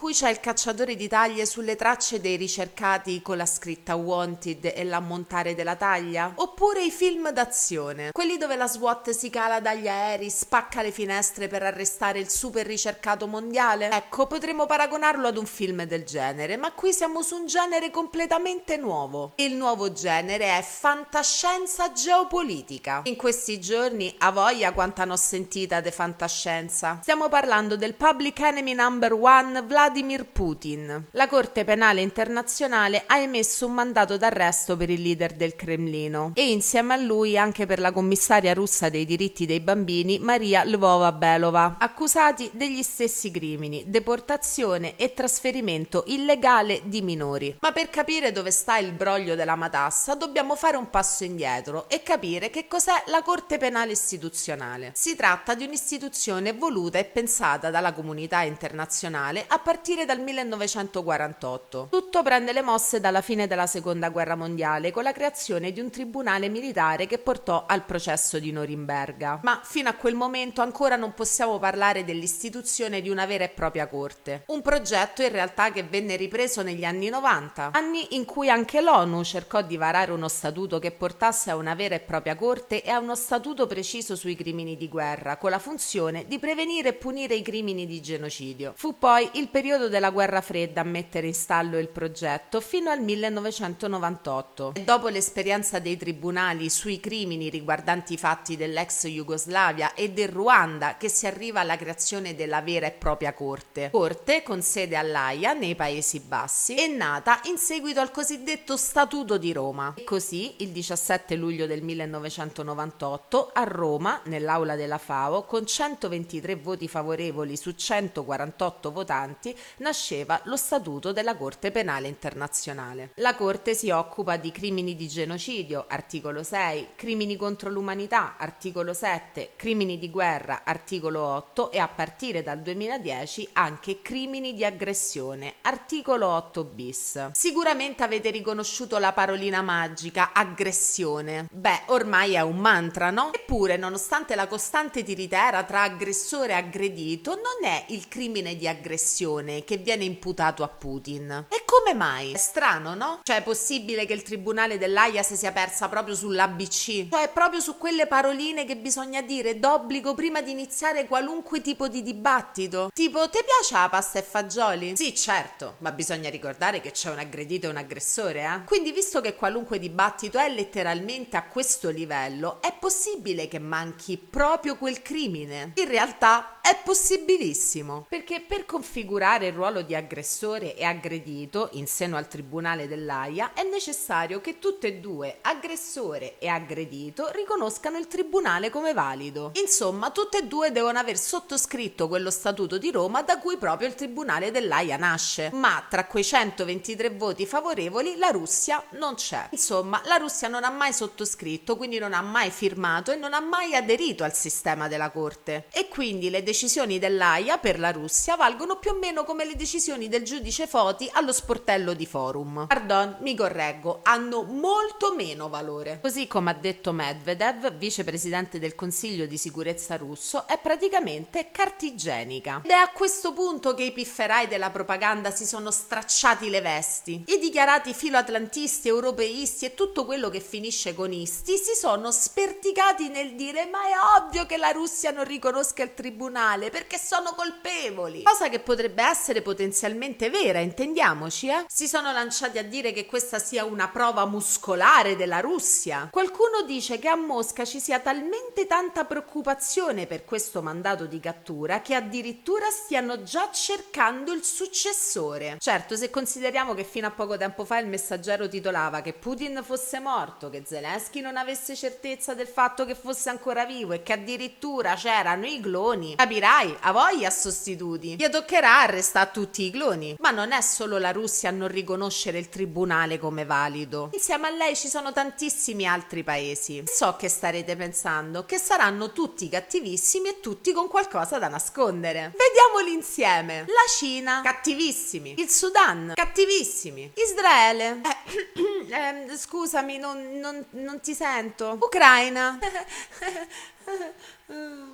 Qui c'è il cacciatore di taglie sulle tracce dei ricercati con la scritta Wanted e l'ammontare della taglia, oppure i film d'azione, quelli dove la SWAT si cala dagli aerei, spacca le finestre per arrestare il super ricercato mondiale. Ecco, potremmo paragonarlo ad un film del genere, ma qui siamo su un genere completamente nuovo. Il nuovo genere è fantascienza geopolitica. In questi giorni, a voglia quanta n'ho sentita de fantascienza. Stiamo parlando del public enemy number one, Vladimir Vladimir Putin. La Corte Penale Internazionale ha emesso un mandato d'arresto per il leader del Cremlino e insieme a lui anche per la commissaria russa dei diritti dei bambini Maria Lvova-Belova, accusati degli stessi crimini, deportazione e trasferimento illegale di minori. Ma per capire dove sta il broglio della matassa dobbiamo fare un passo indietro e capire che cos'è la Corte Penale Istituzionale. Si tratta di un'istituzione voluta e pensata dalla comunità internazionale a partire A partire dal millenovecentoquarantotto. Tutto prende le mosse dalla fine della Seconda Guerra Mondiale con la creazione di un tribunale militare che portò al processo di Norimberga. Ma fino a quel momento ancora non possiamo parlare dell'istituzione di una vera e propria corte. Un progetto in realtà che venne ripreso negli anni novanta, anni in cui anche l'ONU cercò di varare uno statuto che portasse a una vera e propria corte e a uno statuto preciso sui crimini di guerra, con la funzione di prevenire e punire i crimini di genocidio. Fu poi il periodo della guerra fredda a mettere in stallo il progetto fino al millenovecentonovantotto. E dopo l'esperienza dei tribunali sui crimini riguardanti i fatti dell'ex Jugoslavia e del Ruanda che si arriva alla creazione della vera e propria corte. Corte con sede all'Aia nei Paesi Bassi è nata in seguito al cosiddetto Statuto di Roma. E così il diciassette luglio del millenovecentonovantotto a Roma nell'aula della FAO con centoventitré voti favorevoli su centoquarantotto votanti nasceva lo Statuto della Corte Penale Internazionale. La Corte si occupa di crimini di genocidio, articolo sei, crimini contro l'umanità, articolo sette, crimini di guerra, articolo otto e a partire dal duemiladieci anche crimini di aggressione, articolo otto bis. Sicuramente avete riconosciuto la parolina magica, aggressione. Beh, ormai è un mantra, no? Eppure, nonostante la costante tiritera tra aggressore e aggredito, non è il crimine di aggressione eh, che viene imputato a Putin. E come mai? È strano, no? Cioè è possibile che il tribunale dell'Aia si sia persa proprio sull'a bi ci? Cioè proprio su quelle paroline che bisogna dire d'obbligo prima di iniziare qualunque tipo di dibattito? Tipo, ti piace la pasta e fagioli? Sì, certo, ma bisogna ricordare che c'è un aggredito e un aggressore, eh? Quindi visto che qualunque dibattito è letteralmente a questo livello, è possibile che manchi proprio quel crimine? In realtà è possibilissimo, perché per configurare il ruolo di aggressore e aggredito in seno al tribunale dell'Aia è necessario che tutte e due, aggressore e aggredito, riconoscano il tribunale come valido. Insomma, tutte e due devono aver sottoscritto quello Statuto di Roma da cui proprio il tribunale dell'Aia nasce. Ma tra quei centoventitré voti favorevoli la Russia non c'è. Insomma, la Russia non ha mai sottoscritto, quindi non ha mai firmato e non ha mai aderito al sistema della Corte. E quindi le decisioni dell'Aia per la Russia valgono più o meno come le decisioni del giudice Foti allo sportello di Forum. Pardon, mi correggo, hanno molto meno valore. Così come ha detto Medvedev, vicepresidente del Consiglio di Sicurezza russo, è praticamente carta igienica. Ed è a questo punto che i pifferai della propaganda si sono stracciati le vesti. I dichiarati filoatlantisti, europeisti e tutto quello che finisce con isti si sono sperticati nel dire ma è ovvio che la Russia non riconosca il tribunale perché sono colpevoli, cosa che potrebbe essere potenzialmente vera, intendiamoci, eh? Si sono lanciati a dire che questa sia una prova muscolare della Russia. Qualcuno dice che a Mosca ci sia talmente tanta preoccupazione per questo mandato di cattura che addirittura stiano già cercando il successore. Certo, se consideriamo che fino a poco tempo fa il Messaggero titolava che Putin fosse morto, che Zelensky non avesse certezza del fatto che fosse ancora vivo e che addirittura c'erano i cloni, capirai, a voglia sostituti. Gli toccherà arrestare tutti i cloni. Ma non è solo la Russia a non riconoscere il tribunale come valido. Insieme a lei ci sono tantissimi altri paesi. So che starete pensando che saranno tutti cattivissimi e tutti con qualcosa da nascondere. Vediamoli insieme. La Cina, cattivissimi. Il Sudan, cattivissimi. Israele, eh, eh, scusami, non, non, non ti sento. Ucraina,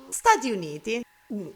Stati Uniti. Mm.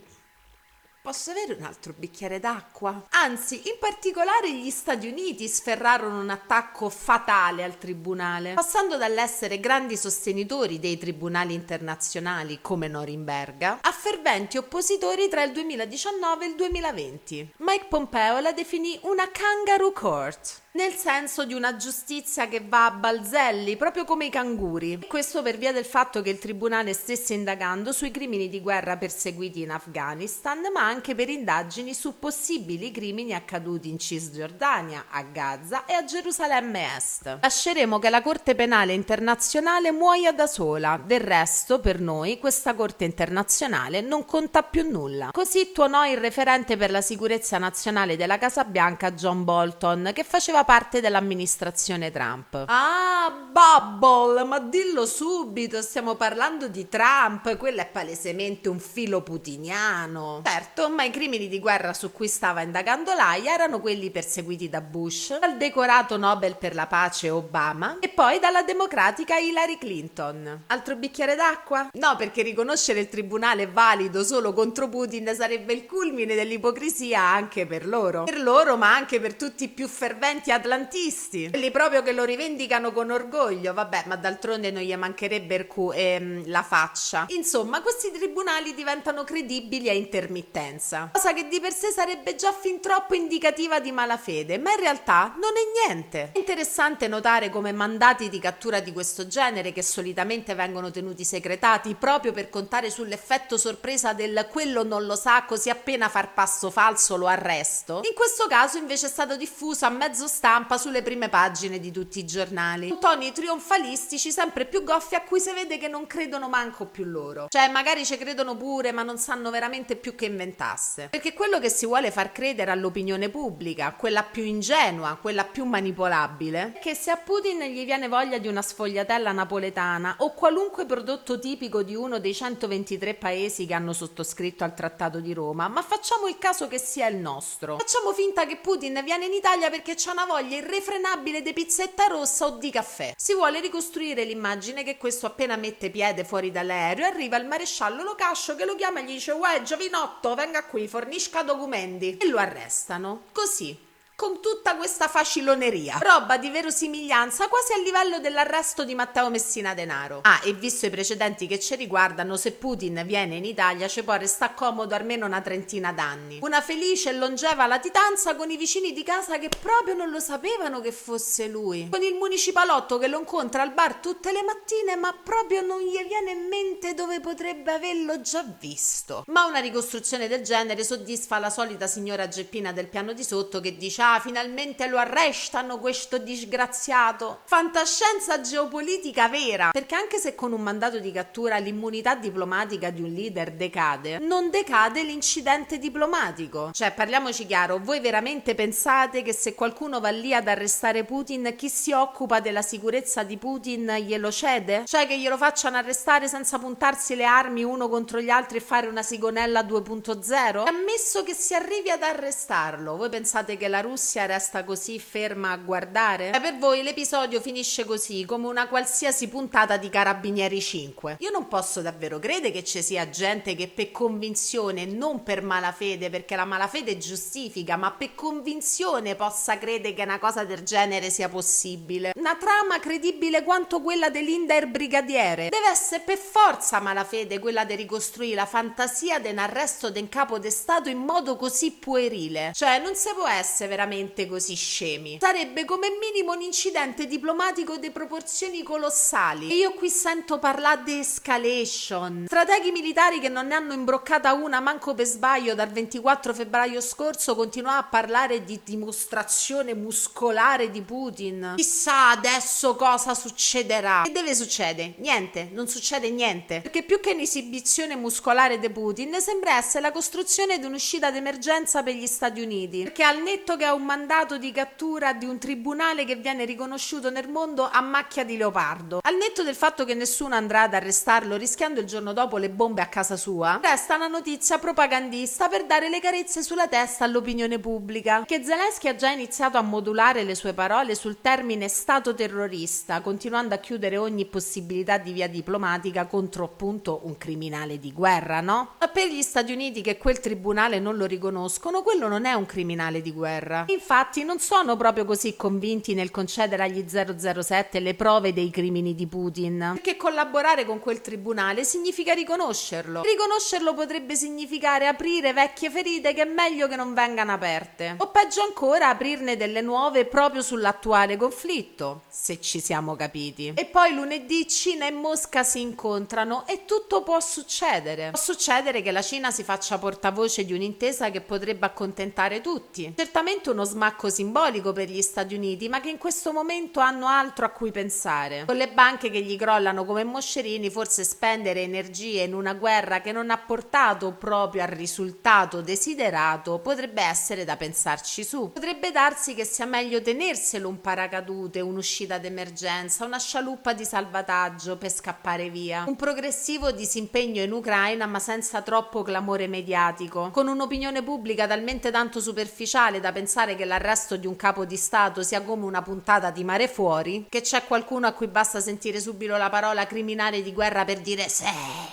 Posso avere un altro bicchiere d'acqua? Anzi, in particolare gli Stati Uniti sferrarono un attacco fatale al tribunale, passando dall'essere grandi sostenitori dei tribunali internazionali come Norimberga a ferventi oppositori tra il duemiladiciannove e il duemilaventi. Mike Pompeo la definì una kangaroo court, nel senso di una giustizia che va a balzelli, proprio come i canguri. E questo per via del fatto che il tribunale stesse indagando sui crimini di guerra perseguiti in Afghanistan, ma anche per indagini su possibili crimini accaduti in Cisgiordania, a Gaza e a Gerusalemme Est. Lasceremo che la Corte Penale Internazionale muoia da sola, del resto per noi questa Corte Internazionale non conta più nulla. Così tuonò il referente per la sicurezza nazionale della Casa Bianca John Bolton, che faceva parte dell'amministrazione Trump. Ah, Bubble, ma dillo subito, stiamo parlando di Trump, quello è palesemente un filo putiniano. Certo, ma i crimini di guerra su cui stava indagando l'Aia erano quelli perseguiti da Bush, dal decorato Nobel per la pace Obama e poi dalla democratica Hillary Clinton. Altro bicchiere d'acqua? No, perché riconoscere il tribunale valido solo contro Putin sarebbe il culmine dell'ipocrisia anche per loro. Per loro, ma anche per tutti i più ferventi atlantisti, quelli proprio che lo rivendicano con orgoglio. Vabbè, ma d'altronde non gli mancherebbe il cu- ehm, la faccia. Insomma, questi tribunali diventano credibili a intermittenza, cosa che di per sé sarebbe già fin troppo indicativa di malafede, ma in realtà non è niente. È interessante notare come mandati di cattura di questo genere, che solitamente vengono tenuti segretati proprio per contare sull'effetto sorpresa del quello non lo sa, così appena far passo falso lo arresto, in questo caso invece è stato diffuso a mezzo stampa sulle prime pagine di tutti i giornali, con toni trionfalistici sempre più goffi a cui si vede che non credono manco più loro. Cioè magari ci credono pure, ma non sanno veramente più che inventasse, perché quello che si vuole far credere all'opinione pubblica, quella più ingenua, quella più manipolabile, è che se a Putin gli viene voglia di una sfogliatella napoletana o qualunque prodotto tipico di uno dei centoventitré paesi che hanno sottoscritto al Trattato di Roma, ma facciamo il caso che sia il nostro, facciamo finta che Putin viene in Italia perché c'è una voglia irrefrenabile di pizzetta rossa o di caffè. Si vuole ricostruire l'immagine che questo appena mette piede fuori dall'aereo arriva il maresciallo Locascio che lo chiama e gli dice: uè giovinotto, venga qui, fornisca documenti, e lo arrestano. Così, con tutta questa faciloneria, roba di verosimiglianza quasi al livello dell'arresto di Matteo Messina Denaro. Ah, e visto i precedenti che ci riguardano, se Putin viene in Italia ci può restare comodo almeno una trentina d'anni. Una felice e longeva latitanza con i vicini di casa che proprio non lo sapevano che fosse lui, con il municipalotto che lo incontra al bar tutte le mattine ma proprio non gli viene in mente dove potrebbe averlo già visto. Ma una ricostruzione del genere soddisfa la solita signora Geppina del piano di sotto che dice: ah, finalmente lo arrestano questo disgraziato. Fantascienza geopolitica vera, perché anche se con un mandato di cattura l'immunità diplomatica di un leader decade, non decade l'incidente diplomatico. Cioè, parliamoci chiaro, voi veramente pensate che se qualcuno va lì ad arrestare Putin, chi si occupa della sicurezza di Putin glielo cede? Cioè che glielo facciano arrestare senza puntarsi le armi uno contro gli altri e fare una sigonella due punto zero? Ammesso che si arrivi ad arrestarlo, voi pensate che la Russia Russia resta così ferma a guardare? E per voi l'episodio finisce così, come una qualsiasi puntata di Carabinieri cinque. Io non posso davvero credere che ci sia gente che per convinzione, non per malafede, perché la malafede giustifica, ma per convinzione possa credere che una cosa del genere sia possibile. Una trama credibile quanto quella dell'Inda e il brigadiere deve essere per forza malafede, quella di ricostruire la fantasia di un arresto del capo di stato in modo così puerile. Cioè non si può essere veramente così scemi. Sarebbe come minimo un incidente diplomatico di proporzioni colossali. E io qui sento parlare di escalation. Strateghi militari che non ne hanno imbroccata una manco per sbaglio dal ventiquattro febbraio scorso continuano a parlare di dimostrazione muscolare di Putin. Chissà adesso cosa succederà. Che deve succedere? Niente, non succede niente. Perché più che un'esibizione muscolare di Putin sembra essere la costruzione di un'uscita d'emergenza per gli Stati Uniti. Perché al netto che ha un mandato di cattura di un tribunale che viene riconosciuto nel mondo a macchia di leopardo, al netto del fatto che nessuno andrà ad arrestarlo rischiando il giorno dopo le bombe a casa sua, resta una notizia propagandista per dare le carezze sulla testa all'opinione pubblica. Che Zelensky ha già iniziato a modulare le sue parole sul termine stato terrorista, continuando a chiudere ogni possibilità di via diplomatica contro appunto un criminale di guerra, no? Ma per gli Stati Uniti che quel tribunale non lo riconoscono, quello non è un criminale di guerra. Infatti non sono proprio così convinti nel concedere agli zero zero sette le prove dei crimini di Putin, perché collaborare con quel tribunale significa riconoscerlo. Riconoscerlo potrebbe significare aprire vecchie ferite che è meglio che non vengano aperte, o peggio ancora aprirne delle nuove proprio sull'attuale conflitto, se ci siamo capiti. E poi lunedì Cina e Mosca si incontrano e tutto può succedere. Può succedere che la Cina si faccia portavoce di un'intesa che potrebbe accontentare tutti. Certamente uno smacco simbolico per gli Stati Uniti, ma che in questo momento hanno altro a cui pensare. Con le banche che gli crollano come moscerini, forse spendere energie in una guerra che non ha portato proprio al risultato desiderato potrebbe essere da pensarci su. Potrebbe darsi che sia meglio tenerselo un paracadute, un'uscita d'emergenza, una scialuppa di salvataggio per scappare via. Un progressivo disimpegno in Ucraina ma senza troppo clamore mediatico, con un'opinione pubblica talmente tanto superficiale da pensare che l'arresto di un capo di stato sia come una puntata di Mare Fuori, che c'è qualcuno a cui basta sentire subito la parola criminale di guerra per dire sì.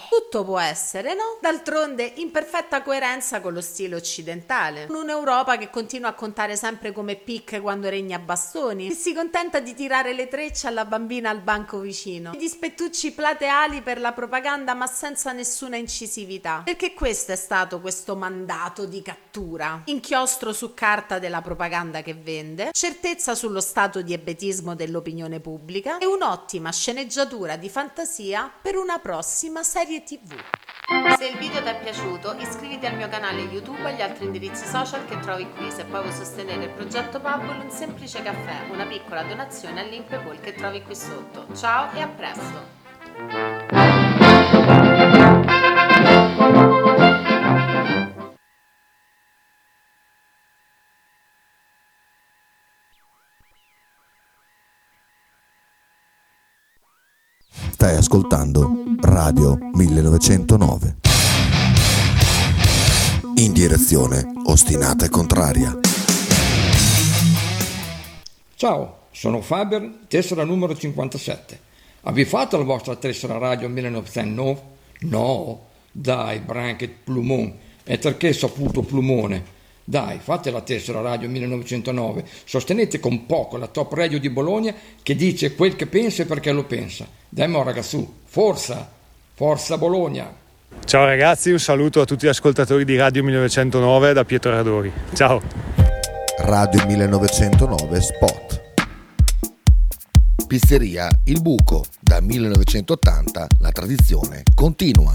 Tutto può essere, no? D'altronde in perfetta coerenza con lo stile occidentale, con un'Europa che continua a contare sempre come picche quando regna a bastoni, che si contenta di tirare le trecce alla bambina al banco vicino, di dispettucci plateali per la propaganda ma senza nessuna incisività, perché questo è stato questo mandato di cattura: inchiostro su carta della propaganda che vende, certezza sullo stato di ebetismo dell'opinione pubblica e un'ottima sceneggiatura di fantasia per una prossima serie tivù. Se il video ti è piaciuto, iscriviti al mio canale YouTube e agli altri indirizzi social che trovi qui. Se poi vuoi sostenere il progetto Pubble, un semplice caffè, una piccola donazione all'Impepol che trovi qui sotto. Ciao e a presto! Stai ascoltando Radio millenovecentonove. In direzione ostinata e contraria. Ciao, sono Faber, tessera numero cinquantasette. Avete fatto la vostra tessera radio millenovecentonove? No? Dai, Branket Plumon, e perché saputo Plumone? Dai, fate la tessera radio millenovecentonove, sostenete con poco la top radio di Bologna che dice quel che pensa e perché lo pensa. Dai mo ragazzu, forza, forza Bologna. Ciao ragazzi, un saluto a tutti gli ascoltatori di Radio millenovecentonove da Pietro Radori. Ciao. Radio millenovecentonove Spot. Pizzeria Il Buco, da millenovecentottanta la tradizione continua.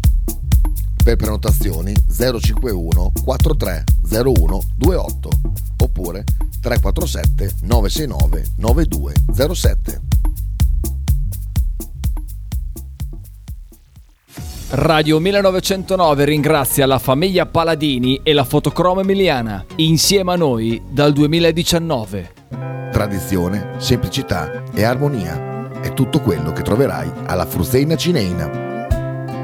Per prenotazioni zero cinquantuno quattro tre zero uno due otto oppure tre quattro sette nove sei nove nove due zero sette. Radio millenovecentonove ringrazia la famiglia Paladini e la Fotocromo Emiliana, insieme a noi dal duemiladiciannove. Tradizione, semplicità e armonia è tutto quello che troverai alla Fruzeina Cineina.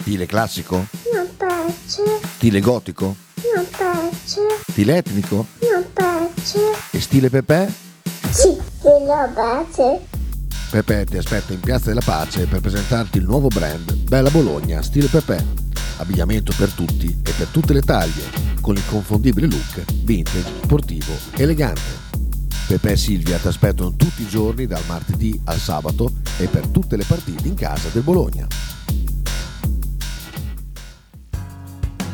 Stile classico? Non piace. Stile gotico? Non piace. Stile etnico? Non piace. E stile Pepe? Sì, non piace. Pepe ti aspetta in Piazza della Pace per presentarti il nuovo brand Bella Bologna Stile Pepe. Abbigliamento per tutti e per tutte le taglie, con l'inconfondibile look vintage, sportivo, elegante. Pepe e Silvia ti aspettano tutti i giorni dal martedì al sabato e per tutte le partite in casa del Bologna.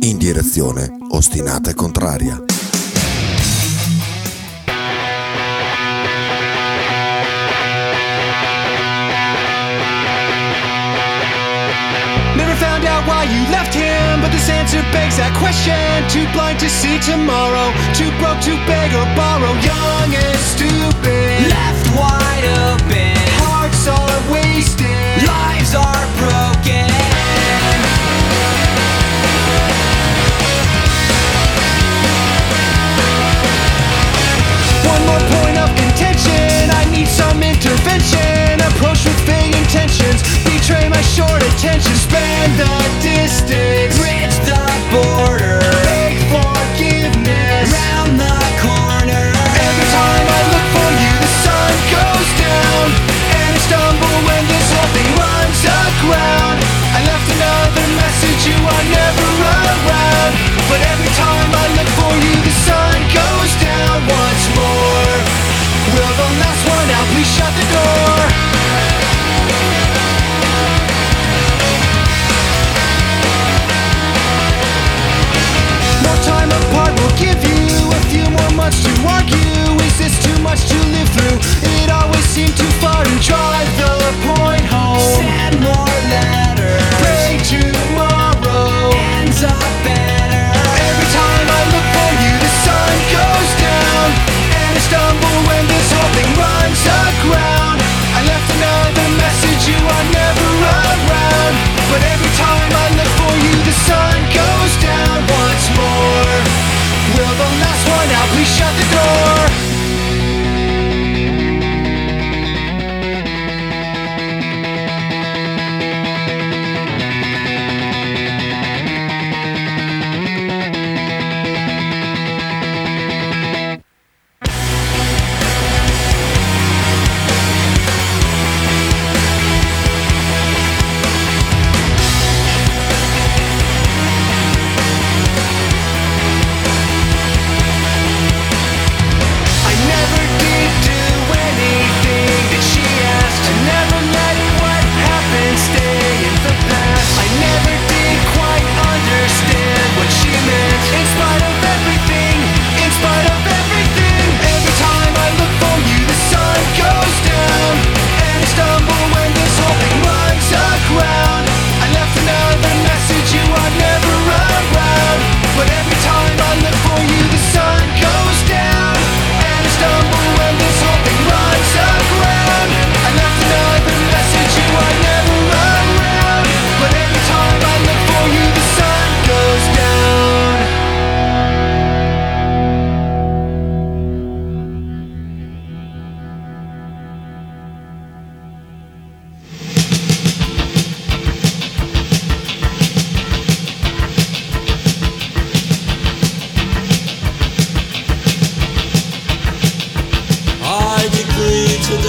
In direzione ostinata e contraria. Never found out why you left him, but this answer begs that question. Too blind to see tomorrow, too broke to beg or borrow. Young and stupid, left wide open. Hearts are wasted, lives are broken. One more point of contention, I need some intervention. Approach with vague intentions, betray my short attention. Span the distance, bridge the border, beg forgiveness, round the corner. Every time I look for you, the sun goes down, and I stumble when this whole thing runs aground. I left another message, you are never around.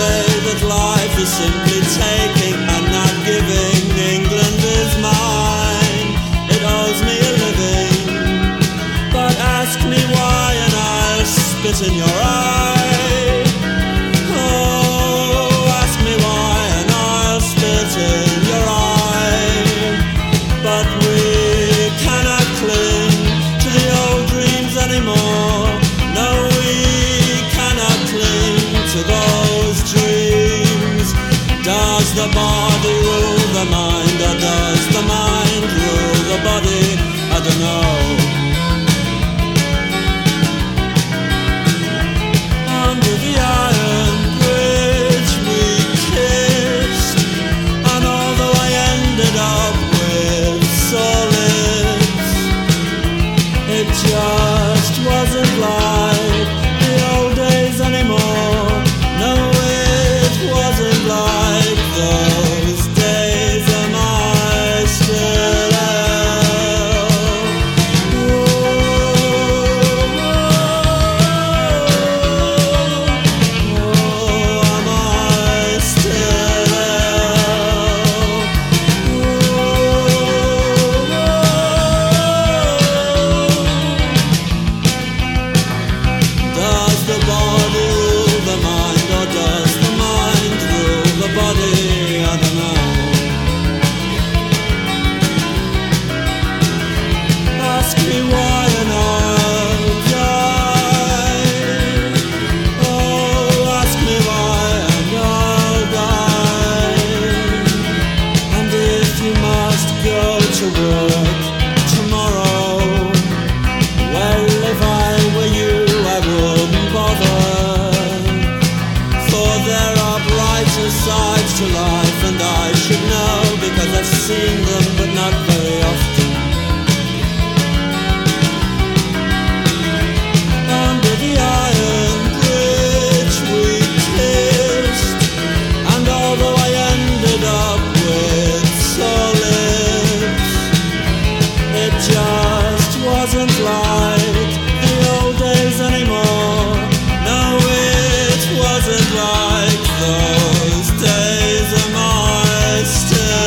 say that life is simply taking and not giving. England is mine, it owes me a living, but ask me why and I'll spit in your eye. Oh, ask me why and I'll spit in your eye. But we cannot cling to the old dreams anymore. Does the body rule the mind, or does the mind rule the body? I don't know. Under the iron bridge we kissed, and although I ended up with sore lips, it just wasn't like the old days anymore. No, it wasn't like those days. Am I still seen them, but not very often. Under the iron bridge we kissed, and although I ended up with sore lips, it just wasn't like the old days anymore. No, it wasn't like those days. Am I still?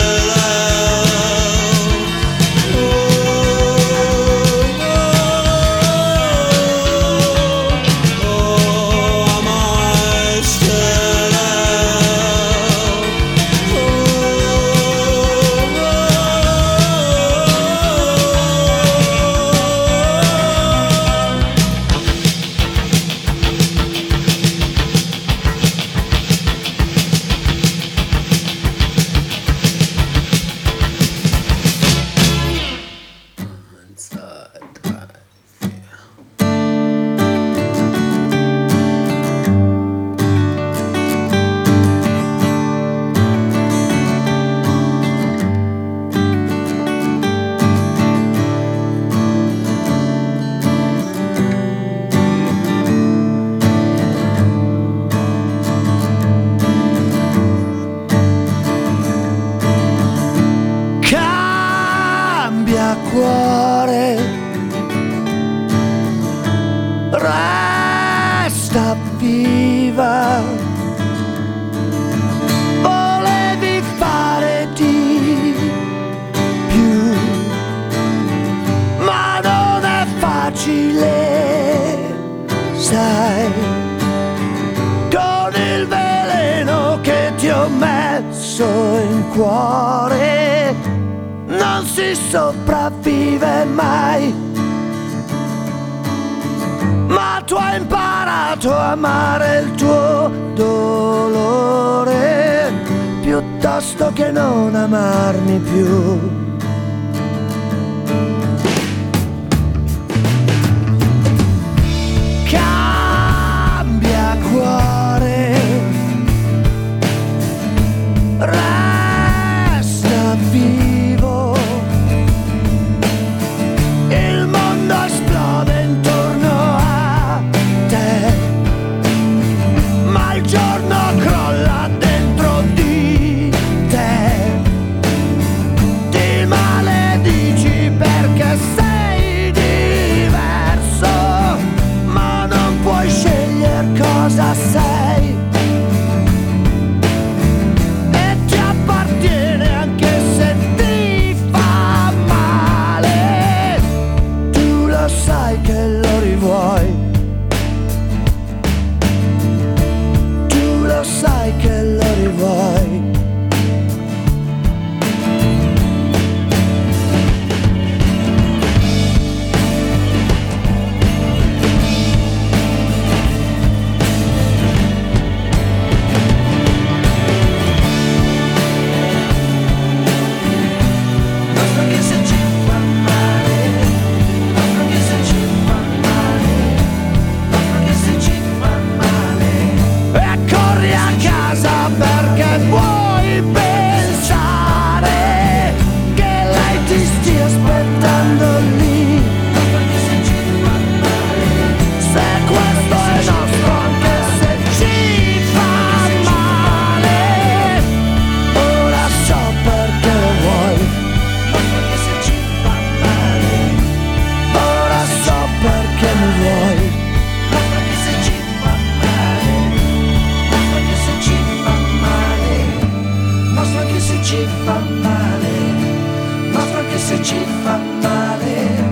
se ci fa male,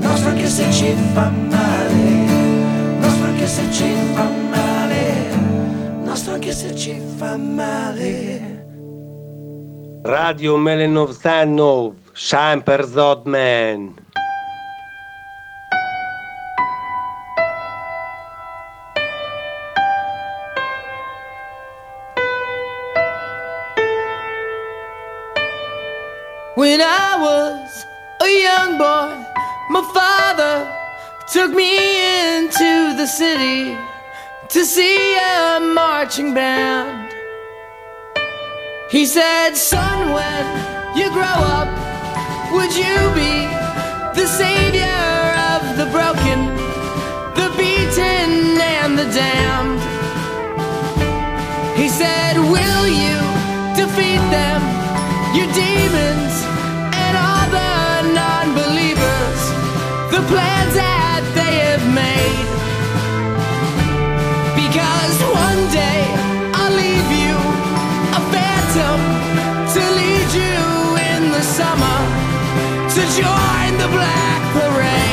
nostro anche se ci fa male, nostro anche se ci fa male, nostro anche se ci fa male. Radio millenovecento, sempre Zodman. When I was a young boy, my father took me into the city to see a marching band. He said, son, when you grow up, would you be the savior of the broken, the beaten, and the damned? He said, will you defeat them, your demons? The plans that they have made, because one day I'll leave you a phantom to lead you in the summer to join the Black Parade.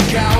Yeah!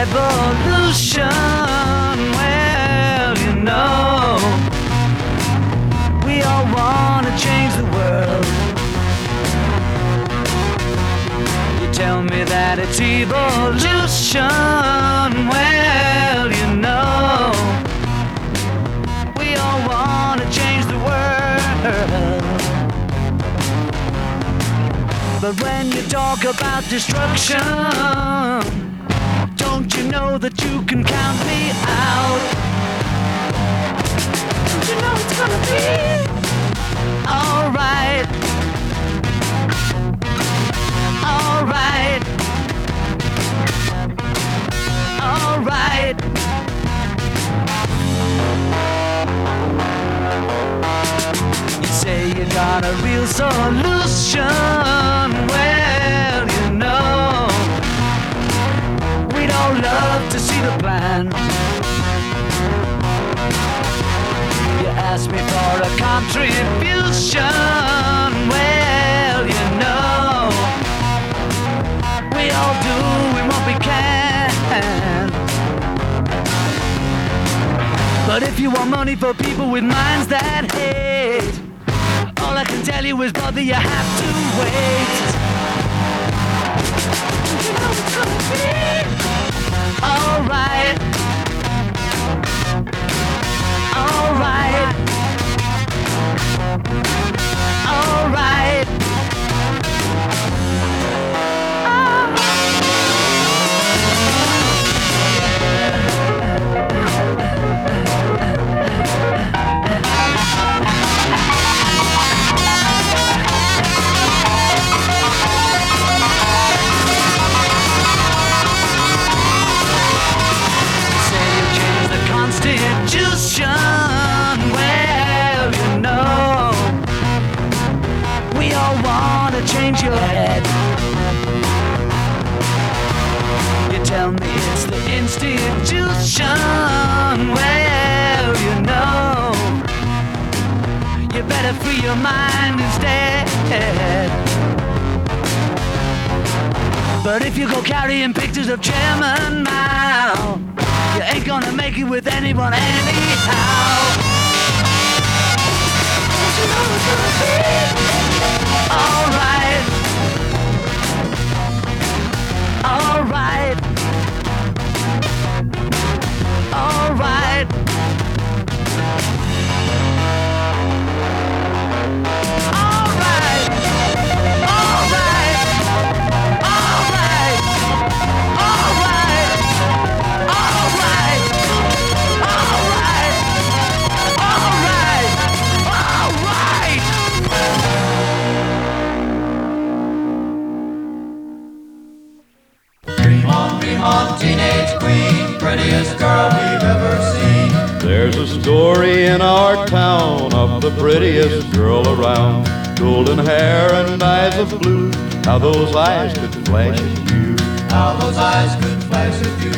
revolution. Well, you know, we all want to change the world. You tell me that it's evolution. Well, you know, we all want to change the world. But when you talk about destruction, don't you know that you can count me out? Don't you know it's gonna be alright? Alright. Alright. You say you got a real solution. Well, you know, we don't love to see the plan. You asked me for a contribution. Well, you know, we all do what we can. But if you want money for people with minds that hate, all I can tell you is, brother, you have to wait. You know it's gonna be alright, alright, alright. Well, you know, we all want to change your head. You tell me it's the institution. Well, you know, you better free your mind instead. But if you go carrying pictures of Chairman Mao, you ain't gonna make it with anyone anyhow. Don't you know it's gonna be alright, alright, alright. Story in our town of the prettiest girl around, golden hair and eyes of blue. How those eyes could flash at you, how those eyes could flash at you.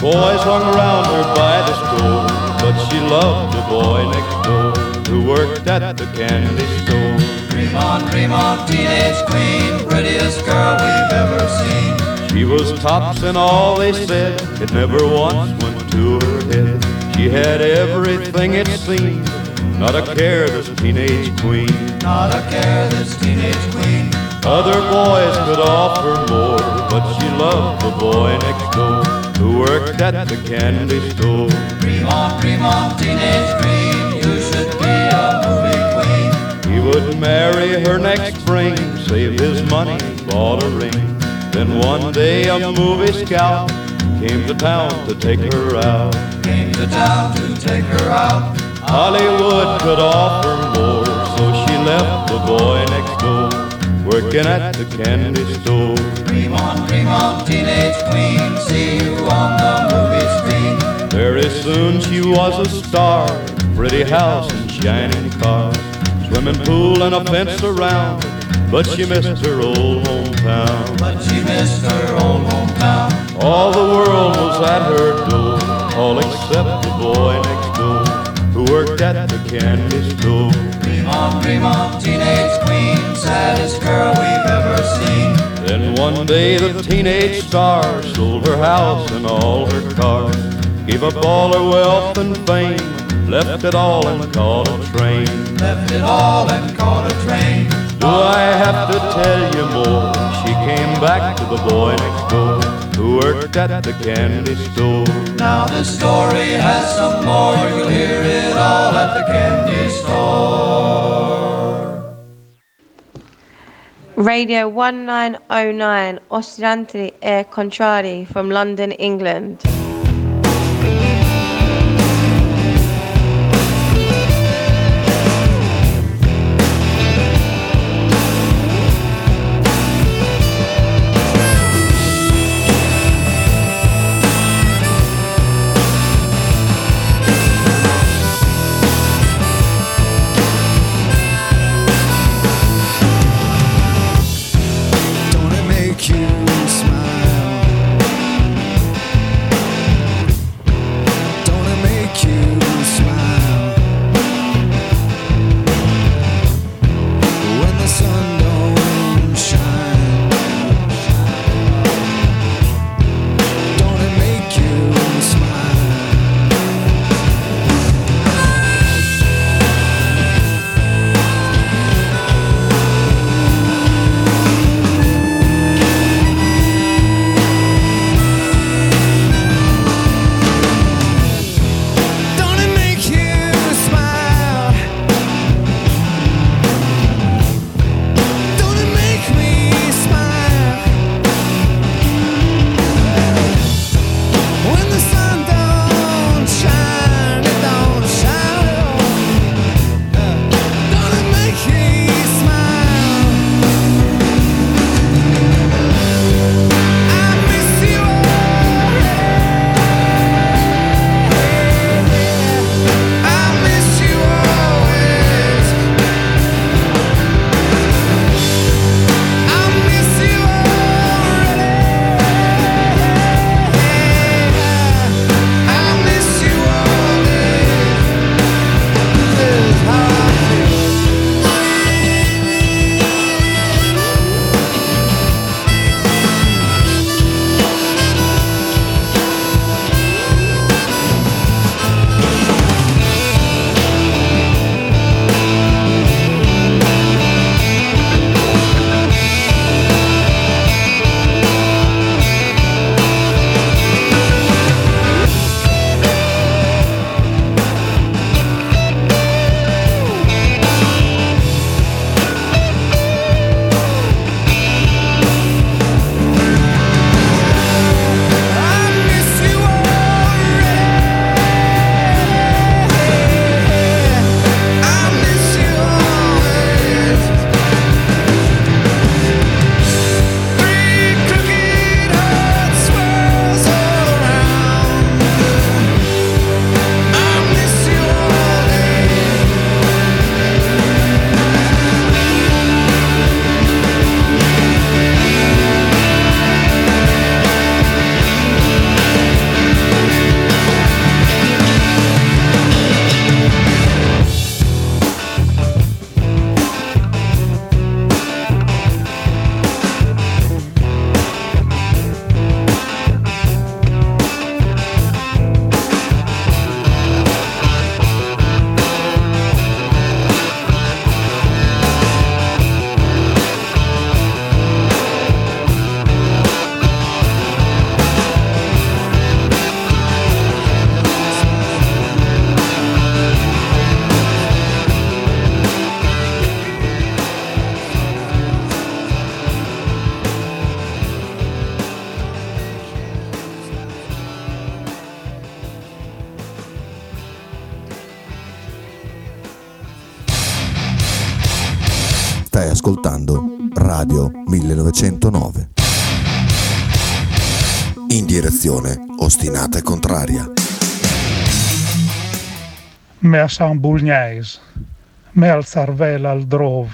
Boys hung around her by the school, but she loved the boy next door who worked at the candy store. Dream on, dream on, teenage queen, prettiest girl we've ever seen. She was tops in all they said, it never once went to her head. She had everything it seemed, not a care this teenage queen, not a care this teenage queen. Other boys could offer more, but she loved the boy next door who worked at the candy store. Dream on, dream on, teenage dream, you should be a movie queen. He would marry her next spring, saved his money, bought a ring. Then one day a movie scout came to town to take her out, came to town to take her out. Hollywood could offer more, so she left the boy next door, working at the candy store. Dream on, dream on, teenage queen, see you on the movie screen. Very soon she was a star, pretty house and shining car, swimming pool and a fence around, but she missed her old hometown, but she missed her old hometown. All the world was at her door, all except the boy next door who worked at the candy store. Dream on, dream on, teenage queen, saddest girl we've ever seen. Then one one day the teenage star sold her house and all her cars, gave up all her wealth and fame, left it all and caught a train. Left it all and caught a train. Do I have to tell you more? She came back to the boy next door who worked at the candy store. Now the story has some more. You'll hear it all at the candy store. Radio nineteen oh nine, Oscilanti e Contrari from London, England. Ascoltando Radio millenovecentonove in direzione ostinata e contraria. Me san Bulgnais, me al Sarvela al Drov,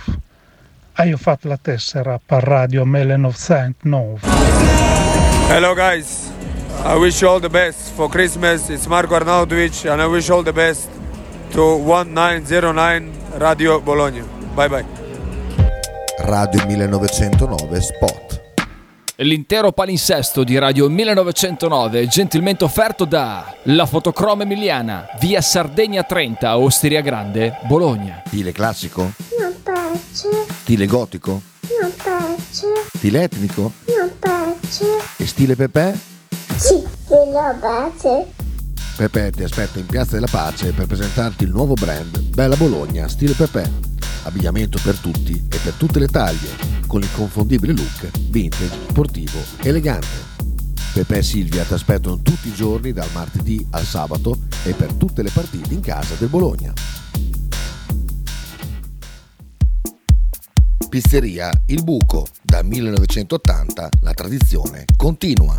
io ho fatto la tessera per Radio millenovecentonove. Hello guys, I wish you all the best for Christmas. It's Marco Arnautovic and I wish all the best to nineteen oh nine Radio Bologna. Bye bye. Radio millenovecentonove Spot. L'intero palinsesto di Radio millenovecentonove gentilmente offerto da La Fotocroma Emiliana, via Sardegna trenta, Osteria Grande, Bologna. Stile classico? Non piace. Stile gotico? Non piace. Stile etnico? Non piace. E stile Pepe? Sì, della pace. Pepe ti aspetta in Piazza della Pace per presentarti il nuovo brand Bella Bologna Stile Pepe. Abbigliamento per tutti e per tutte le taglie, con l'inconfondibile look vintage, sportivo, elegante. Pepe e Silvia ti aspettano tutti i giorni dal martedì al sabato e per tutte le partite in casa del Bologna. Pizzeria Il Buco, da millenovecentottanta la tradizione continua.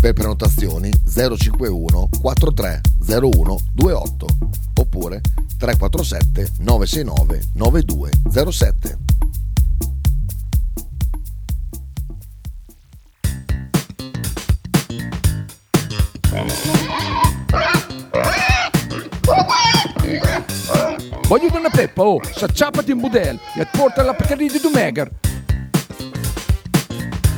Per prenotazioni zero cinquantuno quattro tre zero uno due otto oppure tre quattro sette nove sei nove nove due zero sette. Voglio una peppa, oh, s'acciappati in budel e porta la Pcaridi di Dumegar.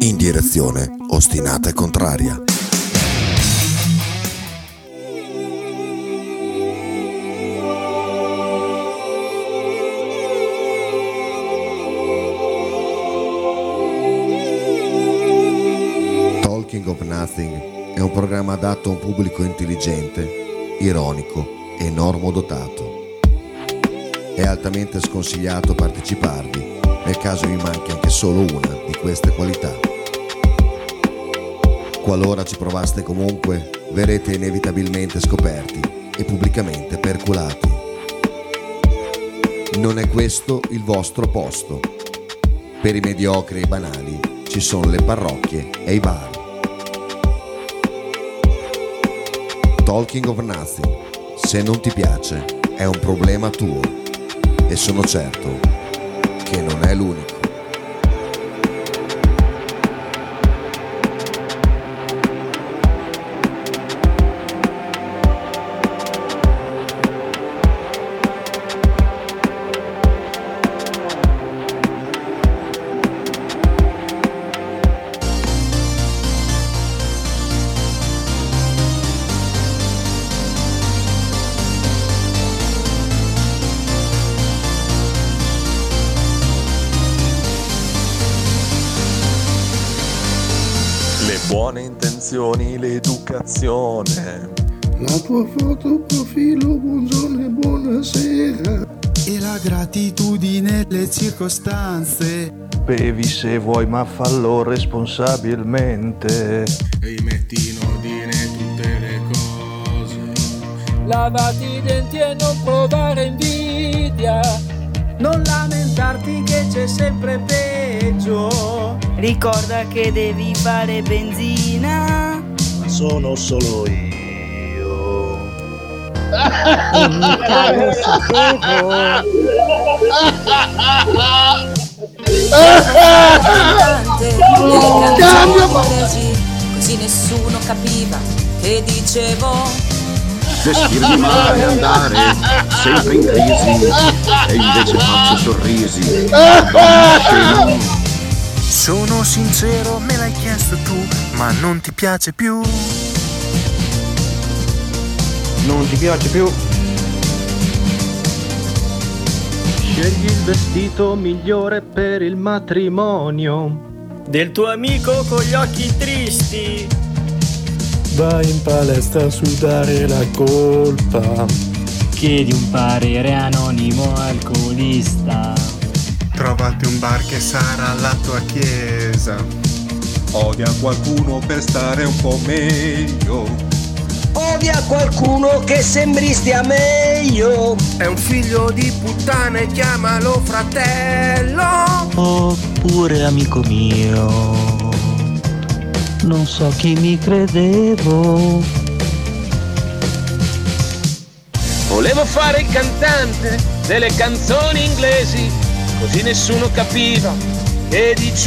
In direzione ostinata e contraria. Talking of Nothing è un programma adatto a un pubblico intelligente, ironico e normodotato. È altamente sconsigliato parteciparvi nel caso vi manchi anche solo una di queste qualità. Qualora ci provaste comunque, verrete inevitabilmente scoperti e pubblicamente perculati. Non è questo il vostro posto. Per i mediocri e i banali ci sono le parrocchie e i bar. Talking of Nothing, se non ti piace, è un problema tuo e sono certo che non è l'unico. buone intenzioni, l'educazione. La tua foto profilo, buongiorno e buonasera. E la gratitudine, le circostanze. Bevi se vuoi ma fallo responsabilmente. E metti in ordine tutte le cose. Lavati i denti e non provare invidia. Non lamentarti che c'è sempre peggio. Ricorda che devi fare benzina. Sono solo io. E mica lo sapevo. Così nessuno capiva che dicevo. Vestirmi male, andare sempre in crisi, e invece faccio sorrisi. Sono sincero, me l'hai chiesto tu, ma non ti piace più. Non ti piace più. Scegli il vestito migliore per il matrimonio. Del tuo amico con gli occhi tristi. Vai in palestra a sudare la colpa. Chiedi un parere anonimo alcolista. Trovati un bar che sarà la tua chiesa. Odia qualcuno per stare un po' meglio. Odia qualcuno che sembri stia meglio. È un figlio di puttana e chiamalo fratello. Oppure amico mio. Non so chi mi credevo. Volevo fare il cantante delle canzoni inglesi, così nessuno capiva che dicevo.